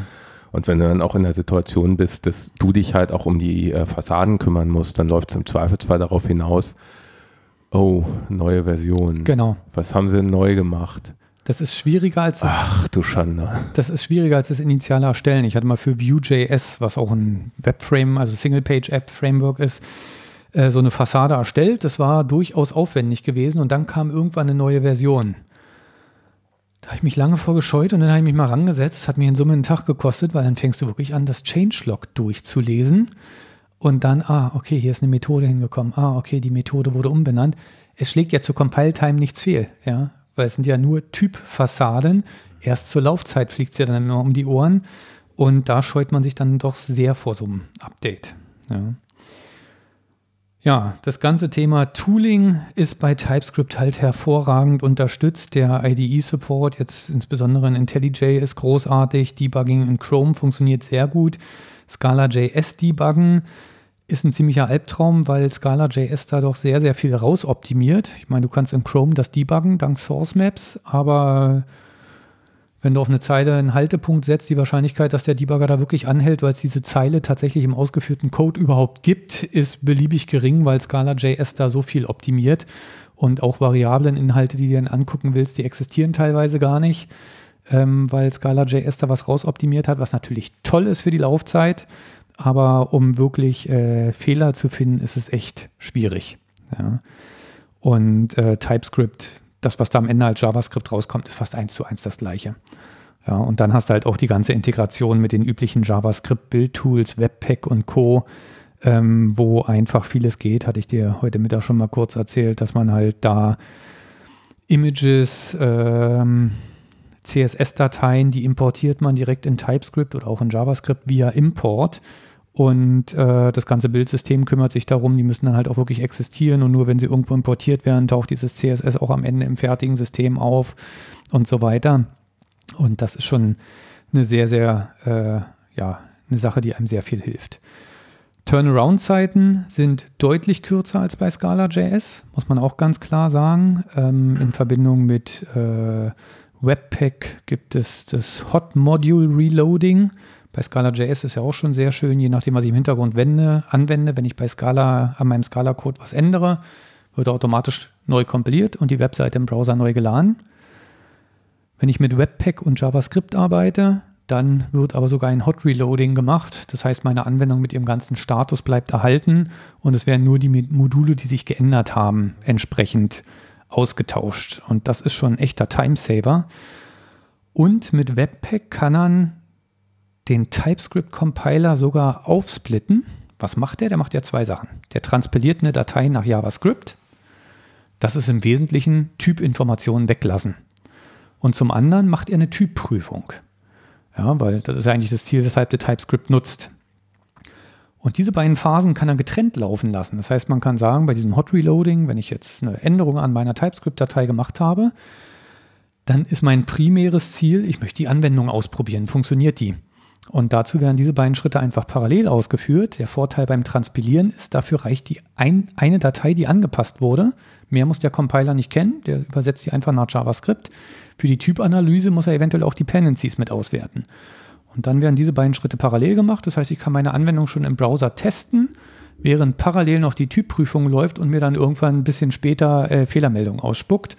Und wenn du dann auch in der Situation bist, dass du dich halt auch um die Fassaden kümmern musst, dann läuft es im Zweifelsfall darauf hinaus, oh, neue Version. Genau. Was haben sie denn neu gemacht? Das ist schwieriger als das, ach du Schande. Das ist schwieriger als das initiale Erstellen. Ich hatte mal für Vue.js, was auch ein Webframe, also Single-Page-App-Framework ist, so eine Fassade erstellt. Das war durchaus aufwendig gewesen und dann kam irgendwann eine neue Version. Da habe ich mich lange vorgescheut und dann habe ich mich mal rangesetzt. Das hat mir in Summe einen Tag gekostet, weil dann fängst du wirklich an, das Changelog durchzulesen und dann, okay, hier ist eine Methode hingekommen. Okay, die Methode wurde umbenannt. Es schlägt ja zur Compile-Time nichts fehl, ja. Weil es sind ja nur Typfassaden. Erst zur Laufzeit fliegt es ja dann immer um die Ohren und da scheut man sich dann doch sehr vor so einem Update. Ja, das ganze Thema Tooling ist bei TypeScript halt hervorragend unterstützt. Der IDE-Support, jetzt insbesondere in IntelliJ, ist großartig. Debugging in Chrome funktioniert sehr gut. Scala.js debuggen ist ein ziemlicher Albtraum, weil Scala.js da doch sehr, sehr viel rausoptimiert. Ich meine, du kannst in Chrome das debuggen, dank Source Maps, aber wenn du auf eine Zeile einen Haltepunkt setzt, die Wahrscheinlichkeit, dass der Debugger da wirklich anhält, weil es diese Zeile tatsächlich im ausgeführten Code überhaupt gibt, ist beliebig gering, weil Scala.js da so viel optimiert und auch Variableninhalte, die du dann angucken willst, die existieren teilweise gar nicht, weil Scala.js da was rausoptimiert hat, was natürlich toll ist für die Laufzeit. Aber um wirklich Fehler zu finden, ist es echt schwierig. Ja. Und TypeScript, das, was da am Ende als JavaScript rauskommt, ist fast 1:1 das Gleiche. Ja, und dann hast du halt auch die ganze Integration mit den üblichen JavaScript-Build-Tools, Webpack und Co., wo einfach vieles geht. Hatte ich dir heute Mittag schon mal kurz erzählt, dass man halt da Images, CSS-Dateien, die importiert man direkt in TypeScript oder auch in JavaScript via Import Und das ganze Bildsystem kümmert sich darum, die müssen dann halt auch wirklich existieren und nur wenn sie irgendwo importiert werden, taucht dieses CSS auch am Ende im fertigen System auf und so weiter. Und das ist schon eine sehr, sehr, eine Sache, die einem sehr viel hilft. Turnaround-Zeiten sind deutlich kürzer als bei Scala.js, muss man auch ganz klar sagen. In Verbindung mit Webpack gibt es das Hot Module Reloading. Bei Scala.js ist ja auch schon sehr schön, je nachdem, was ich im Hintergrund anwende. Wenn ich bei Scala an meinem Scala-Code was ändere, wird automatisch neu kompiliert und die Webseite im Browser neu geladen. Wenn ich mit Webpack und JavaScript arbeite, dann wird aber sogar ein Hot Reloading gemacht. Das heißt, meine Anwendung mit ihrem ganzen Status bleibt erhalten und es werden nur die Module, die sich geändert haben, entsprechend ausgetauscht. Und das ist schon ein echter Timesaver. Und mit Webpack kann man den TypeScript-Compiler sogar aufsplitten. Was macht der? Der macht ja zwei Sachen. Der transpiliert eine Datei nach JavaScript. Das ist im Wesentlichen Typinformationen weglassen. Und zum anderen macht er eine Typprüfung. Ja, weil das ist ja eigentlich das Ziel, weshalb der TypeScript nutzt. Und diese beiden Phasen kann er getrennt laufen lassen. Das heißt, man kann sagen, bei diesem Hot Reloading, wenn ich jetzt eine Änderung an meiner TypeScript-Datei gemacht habe, dann ist mein primäres Ziel, ich möchte die Anwendung ausprobieren. Funktioniert die? Und dazu werden diese beiden Schritte einfach parallel ausgeführt. Der Vorteil beim Transpilieren ist, dafür reicht die eine Datei, die angepasst wurde. Mehr muss der Compiler nicht kennen, der übersetzt die einfach nach JavaScript. Für die Typanalyse muss er eventuell auch Dependencies mit auswerten. Und dann werden diese beiden Schritte parallel gemacht. Das heißt, ich kann meine Anwendung schon im Browser testen, während parallel noch die Typprüfung läuft und mir dann irgendwann ein bisschen später Fehlermeldungen ausspuckt,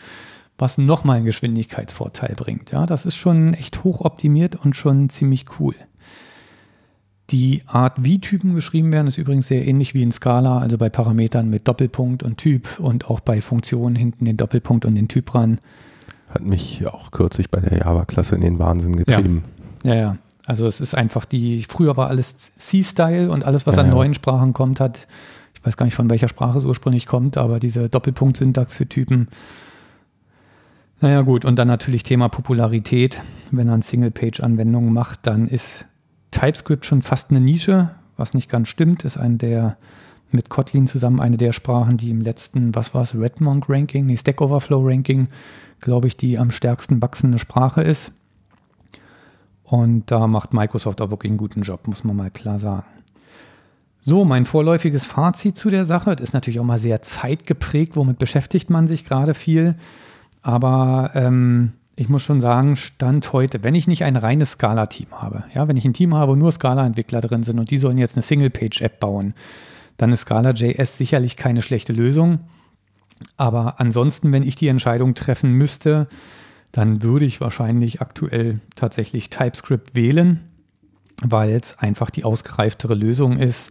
was nochmal einen Geschwindigkeitsvorteil bringt. Ja, das ist schon echt hoch optimiert und schon ziemlich cool. Die Art, wie Typen geschrieben werden, ist übrigens sehr ähnlich wie in Scala, also bei Parametern mit Doppelpunkt und Typ und auch bei Funktionen hinten den Doppelpunkt und den Typ ran. Hat mich auch kürzlich bei der Java-Klasse in den Wahnsinn getrieben. Ja, ja, ja. Also es ist einfach früher war alles C-Style und alles, was an neuen Sprachen kommt, ich weiß gar nicht, von welcher Sprache es ursprünglich kommt, aber diese Doppelpunkt-Syntax für Typen. Naja gut, und dann natürlich Thema Popularität. Wenn man Single-Page-Anwendungen macht, dann ist TypeScript schon fast eine Nische, was nicht ganz stimmt, ist mit Kotlin zusammen eine der Sprachen, die im letzten, Stack Overflow Ranking, glaube ich, die am stärksten wachsende Sprache ist. Und da macht Microsoft auch wirklich einen guten Job, muss man mal klar sagen. So, mein vorläufiges Fazit zu der Sache, das ist natürlich auch mal sehr zeitgeprägt, womit beschäftigt man sich gerade viel, aber ich muss schon sagen, Stand heute, wenn ich nicht ein reines Scala-Team habe, ja, wenn ich ein Team habe, wo nur Scala-Entwickler drin sind und die sollen jetzt eine Single-Page-App bauen, dann ist Scala.js sicherlich keine schlechte Lösung. Aber ansonsten, wenn ich die Entscheidung treffen müsste, dann würde ich wahrscheinlich aktuell tatsächlich TypeScript wählen, weil es einfach die ausgereiftere Lösung ist.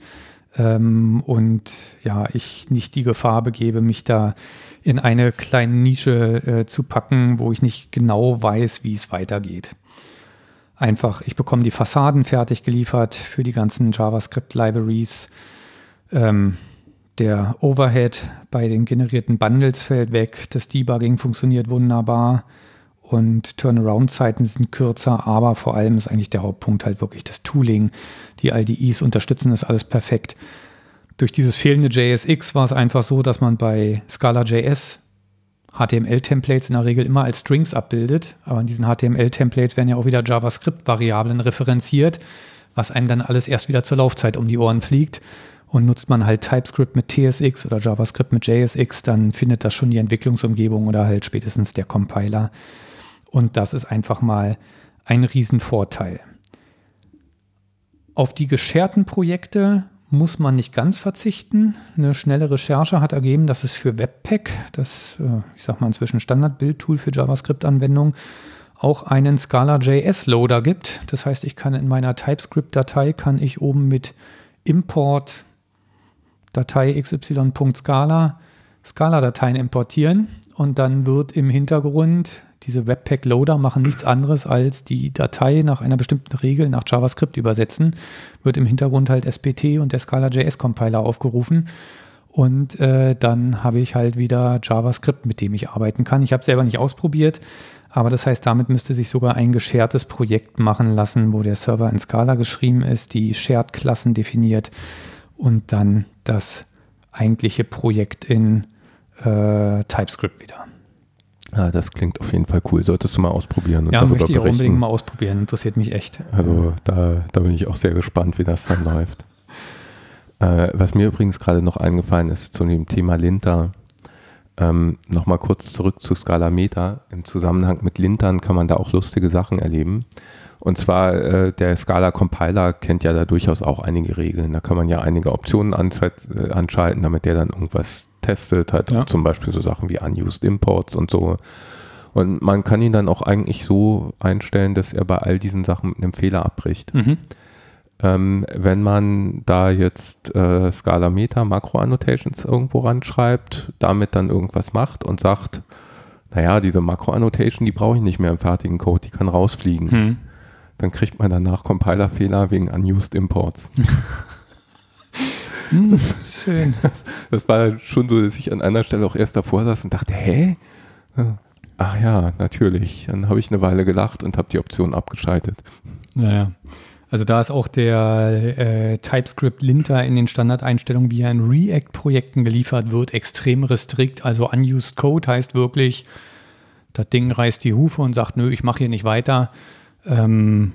Und ja, ich nicht die Gefahr begebe, mich da in eine kleine Nische zu packen, wo ich nicht genau weiß, wie es weitergeht. Einfach, ich bekomme die Fassaden fertig geliefert für die ganzen JavaScript-Libraries. Der Overhead bei den generierten Bundles fällt weg. Das Debugging funktioniert wunderbar. Und Turnaround-Zeiten sind kürzer, aber vor allem ist eigentlich der Hauptpunkt halt wirklich das Tooling. Die IDEs unterstützen das alles perfekt. Durch dieses fehlende JSX war es einfach so, dass man bei Scala.js HTML-Templates in der Regel immer als Strings abbildet, aber in diesen HTML-Templates werden ja auch wieder JavaScript-Variablen referenziert, was einem dann alles erst wieder zur Laufzeit um die Ohren fliegt. Und nutzt man halt TypeScript mit TSX oder JavaScript mit JSX, dann findet das schon die Entwicklungsumgebung oder halt spätestens der Compiler. Und das ist einfach mal ein Riesenvorteil. Auf die gescherten Projekte muss man nicht ganz verzichten. Eine schnelle Recherche hat ergeben, dass es für Webpack, das, ich sag mal inzwischen Standard-Build-Tool für JavaScript-Anwendungen, auch einen Scala.js-Loader gibt. Das heißt, ich kann in meiner TypeScript-Datei, oben mit Import Datei xy.scala Scala-Dateien importieren und dann wird im Hintergrund, diese Webpack-Loader machen nichts anderes als die Datei nach einer bestimmten Regel nach JavaScript übersetzen, wird im Hintergrund halt SBT und der Scala.js-Compiler aufgerufen und dann habe ich halt wieder JavaScript, mit dem ich arbeiten kann. Ich habe es selber nicht ausprobiert, Aber das heißt, damit müsste sich sogar ein geschertes Projekt machen lassen, wo der Server in Scala geschrieben ist, die Shared-Klassen definiert und dann das eigentliche Projekt in TypeScript wieder. Ah, das klingt auf jeden Fall cool. Solltest du mal ausprobieren und darüber berichten. Ja, möchte ich unbedingt mal ausprobieren. Interessiert mich echt. Also da bin ich auch sehr gespannt, wie das dann läuft. Was mir übrigens gerade noch eingefallen ist zu dem Thema Linter, nochmal kurz zurück zu Scala Meta. Im Zusammenhang mit Lintern kann man da auch lustige Sachen erleben. Und zwar der Scala Compiler kennt ja da durchaus auch einige Regeln. Da kann man ja einige Optionen anschalten, damit der dann irgendwas testet, halt ja. Zum Beispiel so Sachen wie Unused Imports und so. Und man kann ihn dann auch eigentlich so einstellen, dass er bei all diesen Sachen mit einem Fehler abbricht. Mhm. Wenn man da jetzt Scala Meta Macro Annotations irgendwo ranschreibt, damit dann irgendwas macht und sagt, naja, diese Macro Annotation, die brauche ich nicht mehr im fertigen Code, die kann rausfliegen. Hm. Dann kriegt man danach Compiler-Fehler wegen Unused Imports. Schön. Das war schon so, dass ich an einer Stelle auch erst davor saß und dachte, hä? Ach ja, natürlich. Dann habe ich eine Weile gelacht und habe die Option abgeschaltet. Naja. Also da ist auch der TypeScript Linter in den Standardeinstellungen, wie er in React-Projekten geliefert wird, extrem restrikt. Also Unused Code heißt wirklich, das Ding reißt die Hufe und sagt, nö, ich mache hier nicht weiter. Und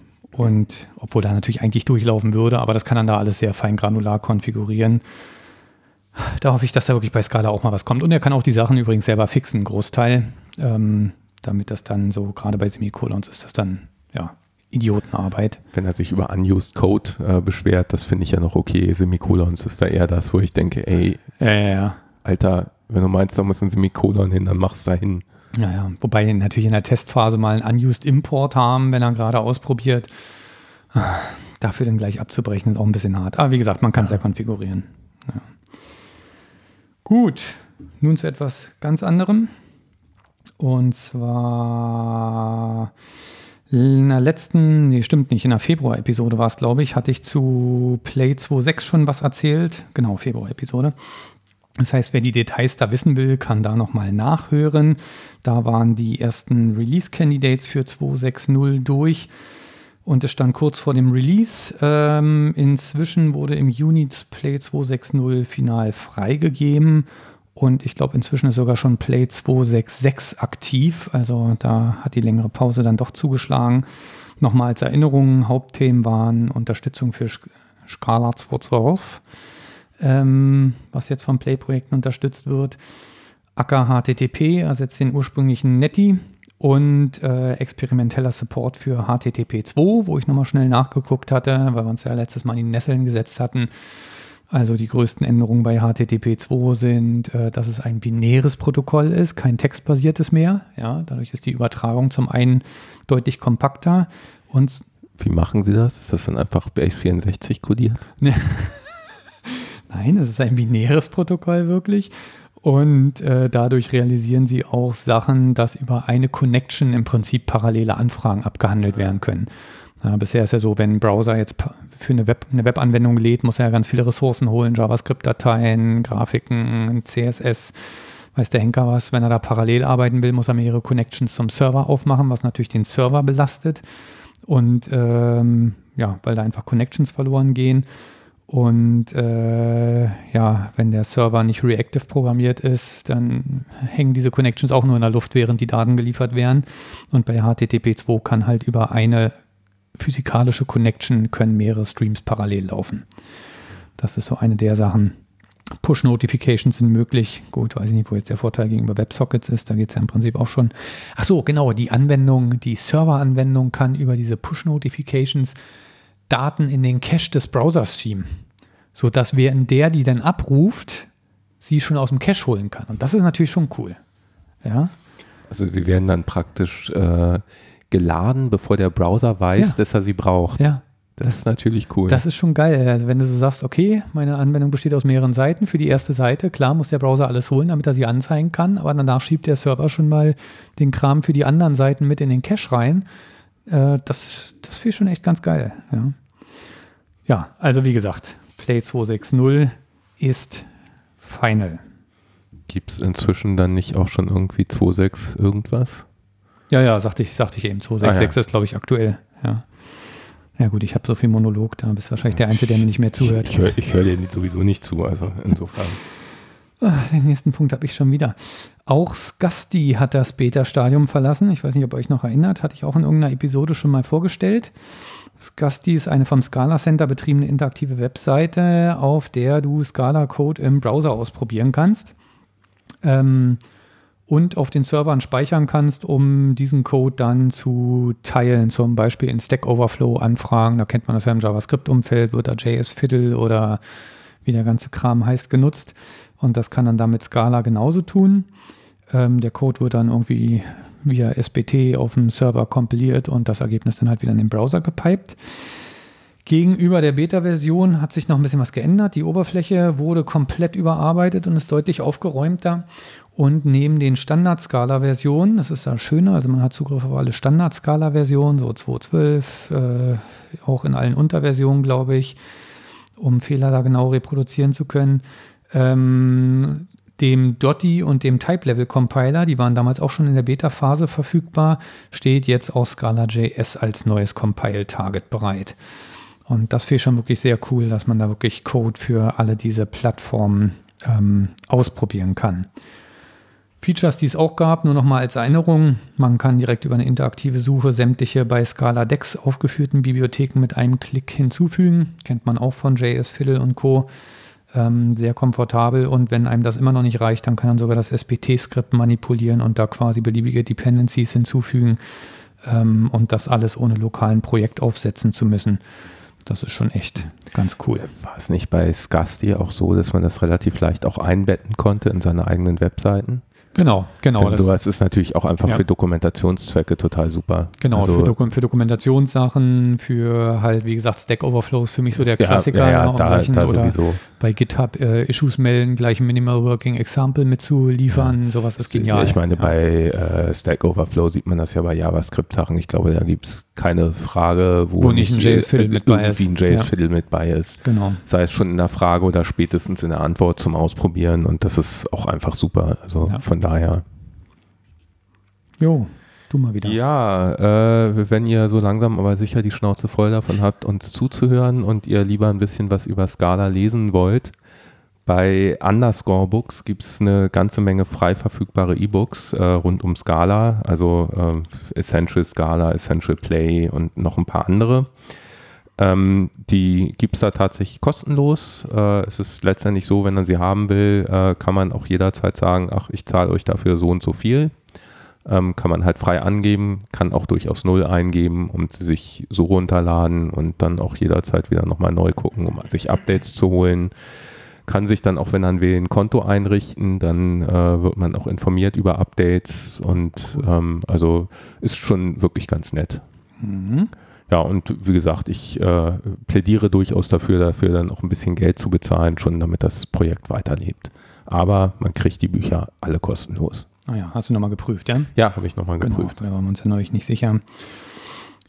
obwohl da natürlich eigentlich durchlaufen würde, aber das kann dann da alles sehr fein granular konfigurieren. Da hoffe ich, dass da wirklich bei Scala auch mal was kommt. Und er kann auch die Sachen übrigens selber fixen, Großteil, damit das dann so, gerade bei Semikolons ist das dann, ja, Idiotenarbeit. Wenn er sich über Unused Code beschwert, das finde ich ja noch okay. Semikolons ist da eher das, wo ich denke, ey, ja. Alter, wenn du meinst, da muss ein Semikolon hin, dann mach's da hin. Naja, wobei natürlich in der Testphase mal einen Unused Import haben, wenn er gerade ausprobiert. Dafür dann gleich abzubrechen, ist auch ein bisschen hart. Aber wie gesagt, man kann es ja konfigurieren. Ja. Gut, nun zu etwas ganz anderem. Und zwar in der Februar-Episode war es, glaube ich, hatte ich zu Play 2.6 schon was erzählt. Genau, Februar-Episode. Das heißt, wer die Details da wissen will, kann da nochmal nachhören. Da waren die ersten Release-Candidates für 2.6.0 durch und es stand kurz vor dem Release. Inzwischen wurde im Juni Play 2.6.0 final freigegeben. Und ich glaube, inzwischen ist sogar schon Play 2.6.6 aktiv. Also da hat die längere Pause dann doch zugeschlagen. Nochmal als Erinnerung, Hauptthemen waren Unterstützung für Scala 2.12, was jetzt von Play-Projekten unterstützt wird. Acker HTTP ersetzt den ursprünglichen Netty und experimenteller Support für HTTP2, wo ich nochmal schnell nachgeguckt hatte, weil wir uns ja letztes Mal in die Nesseln gesetzt hatten. Also die größten Änderungen bei HTTP2 sind, dass es ein binäres Protokoll ist, kein textbasiertes mehr. Ja, dadurch ist die Übertragung zum einen deutlich kompakter. Und wie machen Sie das? Ist das dann einfach Base64 kodiert? Nein, es ist ein binäres Protokoll wirklich. Und dadurch realisieren Sie auch Sachen, dass über eine Connection im Prinzip parallele Anfragen abgehandelt werden können. Ja, bisher ist ja so, wenn ein Browser jetzt für eine Webanwendung lädt, muss er ja ganz viele Ressourcen holen, JavaScript-Dateien, Grafiken, CSS, weiß der Henker was. Wenn er da parallel arbeiten will, muss er mehrere Connections zum Server aufmachen, was natürlich den Server belastet. Und ja, weil da einfach Connections verloren gehen. Und ja, wenn der Server nicht reactive programmiert ist, dann hängen diese Connections auch nur in der Luft, während die Daten geliefert werden. Und bei HTTP2 kann halt über eine physikalische Connection können mehrere Streams parallel laufen. Das ist so eine der Sachen. Push-Notifications sind möglich. Gut, weiß ich nicht, wo jetzt der Vorteil gegenüber WebSockets ist. Da geht es ja im Prinzip auch schon. Ach so, genau, die Anwendung, die Server-Anwendung kann über diese Push-Notifications Daten in den Cache des Browsers schieben, sodass während der die dann abruft, sie schon aus dem Cache holen kann. Und das ist natürlich schon cool. Ja? Also sie werden dann praktisch geladen, bevor der Browser weiß, dass er sie braucht. Ja. Das ist natürlich cool. Das ist schon geil. Also wenn du so sagst, okay, meine Anwendung besteht aus mehreren Seiten. Für die erste Seite, klar, muss der Browser alles holen, damit er sie anzeigen kann, aber danach schiebt der Server schon mal den Kram für die anderen Seiten mit in den Cache rein. Das finde ich schon echt ganz geil. Ja. Ja, also wie gesagt, Play 2.6.0 ist final. Gibt es inzwischen dann nicht auch schon irgendwie 2.6 irgendwas? Ja, ja, sagte ich eben. 2.6.6 ist, glaube ich, aktuell. Ja. Ja gut, ich habe so viel Monolog, da bist wahrscheinlich der Einzige, der mir nicht mehr zuhört. Ich höre dir sowieso nicht zu, also insofern. Den nächsten Punkt habe ich schon wieder. Auch Scastie hat das Beta-Stadium verlassen. Ich weiß nicht, ob ihr euch noch erinnert, hatte ich auch in irgendeiner Episode schon mal vorgestellt. Scastie ist eine vom Scala Center betriebene interaktive Webseite, auf der du Scala-Code im Browser ausprobieren kannst und auf den Servern speichern kannst, um diesen Code dann zu teilen, zum Beispiel in Stack Overflow-Anfragen. Da kennt man das ja im JavaScript-Umfeld, wird da JS-Fiddle oder wie der ganze Kram heißt, genutzt. Und das kann dann damit Scala genauso tun. Der Code wird dann irgendwie via SBT auf dem Server kompiliert und das Ergebnis dann halt wieder in den Browser gepiped. Gegenüber der Beta-Version hat sich noch ein bisschen was geändert. Die Oberfläche wurde komplett überarbeitet und ist deutlich aufgeräumter. Und neben den Standard-Scala-Versionen, das ist ja schöner, also man hat Zugriff auf alle Standard-Scala-Versionen, so 2.12, auch in allen Unterversionen, glaube ich, um Fehler da genau reproduzieren zu können. Dem Dotty und dem Type-Level-Compiler, die waren damals auch schon in der Beta-Phase verfügbar, steht jetzt auch Scala.js als neues Compile-Target bereit. Und das finde ich schon wirklich sehr cool, dass man da wirklich Code für alle diese Plattformen ausprobieren kann. Features, die es auch gab, nur nochmal als Erinnerung, man kann direkt über eine interaktive Suche sämtliche bei Scala DEX aufgeführten Bibliotheken mit einem Klick hinzufügen. Kennt man auch von JS Fiddle und Co. Sehr komfortabel, und wenn einem das immer noch nicht reicht, dann kann man sogar das SBT-Skript manipulieren und da quasi beliebige Dependencies hinzufügen und das alles ohne lokalen Projekt aufsetzen zu müssen. Das ist schon echt ganz cool. War es nicht bei Scastie auch so, dass man das relativ leicht auch einbetten konnte in seine eigenen Webseiten? Genau. Denn sowas ist natürlich auch einfach für Dokumentationszwecke total super. Genau, also für Dokumentationssachen, für halt, wie gesagt, Stack Overflows, für mich so der Klassiker. Da sowieso. Bei GitHub Issues melden, gleich ein Minimal Working Example mitzuliefern, sowas ist genial. Ich meine, bei Stack Overflow sieht man das ja bei JavaScript-Sachen. Ich glaube, da gibt es keine Frage, wo nicht ein JS-Fiddle mit bei ist. Genau. Sei es schon in der Frage oder spätestens in der Antwort zum Ausprobieren, und das ist auch einfach super. Also von daher. Jo, du mal wieder. Ja, wenn ihr so langsam aber sicher die Schnauze voll davon habt, uns zuzuhören und ihr lieber ein bisschen was über Scala lesen wollt, bei Underscore Books gibt es eine ganze Menge frei verfügbare E-Books rund um Scala, also Essential Scala, Essential Play und noch ein paar andere. Die gibt es da tatsächlich kostenlos. Es ist letztendlich so, wenn man sie haben will, kann man auch jederzeit sagen, ach, ich zahle euch dafür so und so viel. Kann man halt frei angeben, kann auch durchaus 0 eingeben und sie sich so runterladen und dann auch jederzeit wieder nochmal neu gucken, um sich Updates zu holen. Kann sich dann auch, wenn man will, ein Konto einrichten, dann wird man auch informiert über Updates, und also ist schon wirklich ganz nett. Mhm. Ja, und wie gesagt, ich plädiere durchaus dafür dann auch ein bisschen Geld zu bezahlen, schon damit das Projekt weiterlebt. Aber man kriegt die Bücher alle kostenlos. Ah ja, hast du nochmal geprüft, ja? Ja, habe ich nochmal geprüft. Da waren wir uns ja neulich nicht sicher.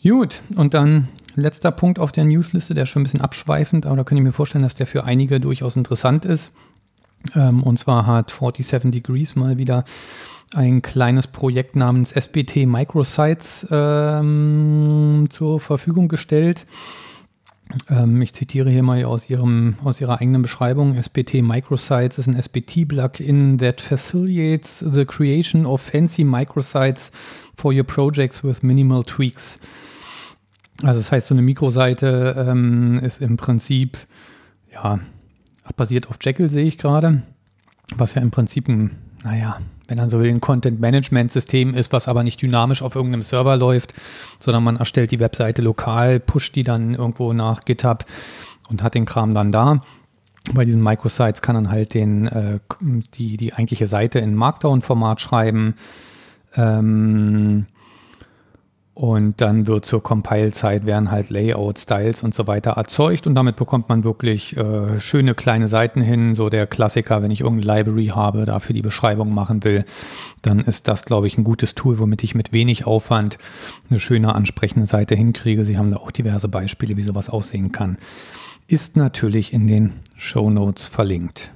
Gut, und dann letzter Punkt auf der Newsliste, der ist schon ein bisschen abschweifend, aber da könnte ich mir vorstellen, dass der für einige durchaus interessant ist. Und zwar hat 47 Degrees mal wieder ein kleines Projekt namens SBT Microsites zur Verfügung gestellt. Ich zitiere hier mal aus ihrer eigenen Beschreibung. SBT Microsites ist ein SBT-Plugin that facilitates the creation of fancy microsites for your projects with minimal tweaks. Also das heißt, so eine Mikroseite ist im Prinzip, basiert auf Jekyll, sehe ich gerade, was ja im Prinzip wenn dann so ein Content-Management-System ist, was aber nicht dynamisch auf irgendeinem Server läuft, sondern man erstellt die Webseite lokal, pusht die dann irgendwo nach GitHub und hat den Kram dann da. Bei diesen Microsites kann dann halt die eigentliche Seite in Markdown-Format schreiben, und dann wird zur Compile-Zeit werden halt Layout, Styles und so weiter erzeugt, und damit bekommt man wirklich schöne kleine Seiten hin. So der Klassiker, wenn ich irgendeine Library habe, dafür die Beschreibung machen will, dann ist das, glaube ich, ein gutes Tool, womit ich mit wenig Aufwand eine schöne, ansprechende Seite hinkriege. Sie haben da auch diverse Beispiele, wie sowas aussehen kann. Ist natürlich in den Shownotes verlinkt.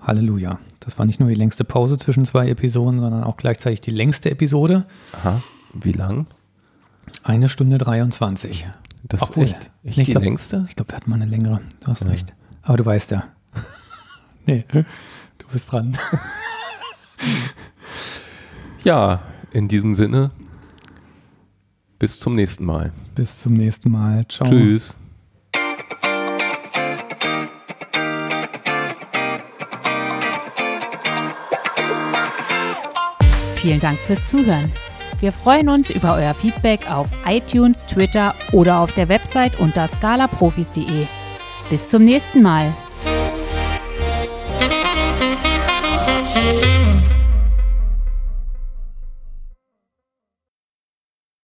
Halleluja. Das war nicht nur die längste Pause zwischen zwei Episoden, sondern auch gleichzeitig die längste Episode. Aha, wie lang? 1 Stunde 23. Das ist echt, die längste? Ich glaube, wir hatten mal eine längere. Du hast recht. Aber du weißt ja. Nee, du bist dran. Ja, in diesem Sinne, bis zum nächsten Mal. Bis zum nächsten Mal. Ciao. Tschüss. Vielen Dank fürs Zuhören. Wir freuen uns über euer Feedback auf iTunes, Twitter oder auf der Website unter scalaprofis.de. Bis zum nächsten Mal.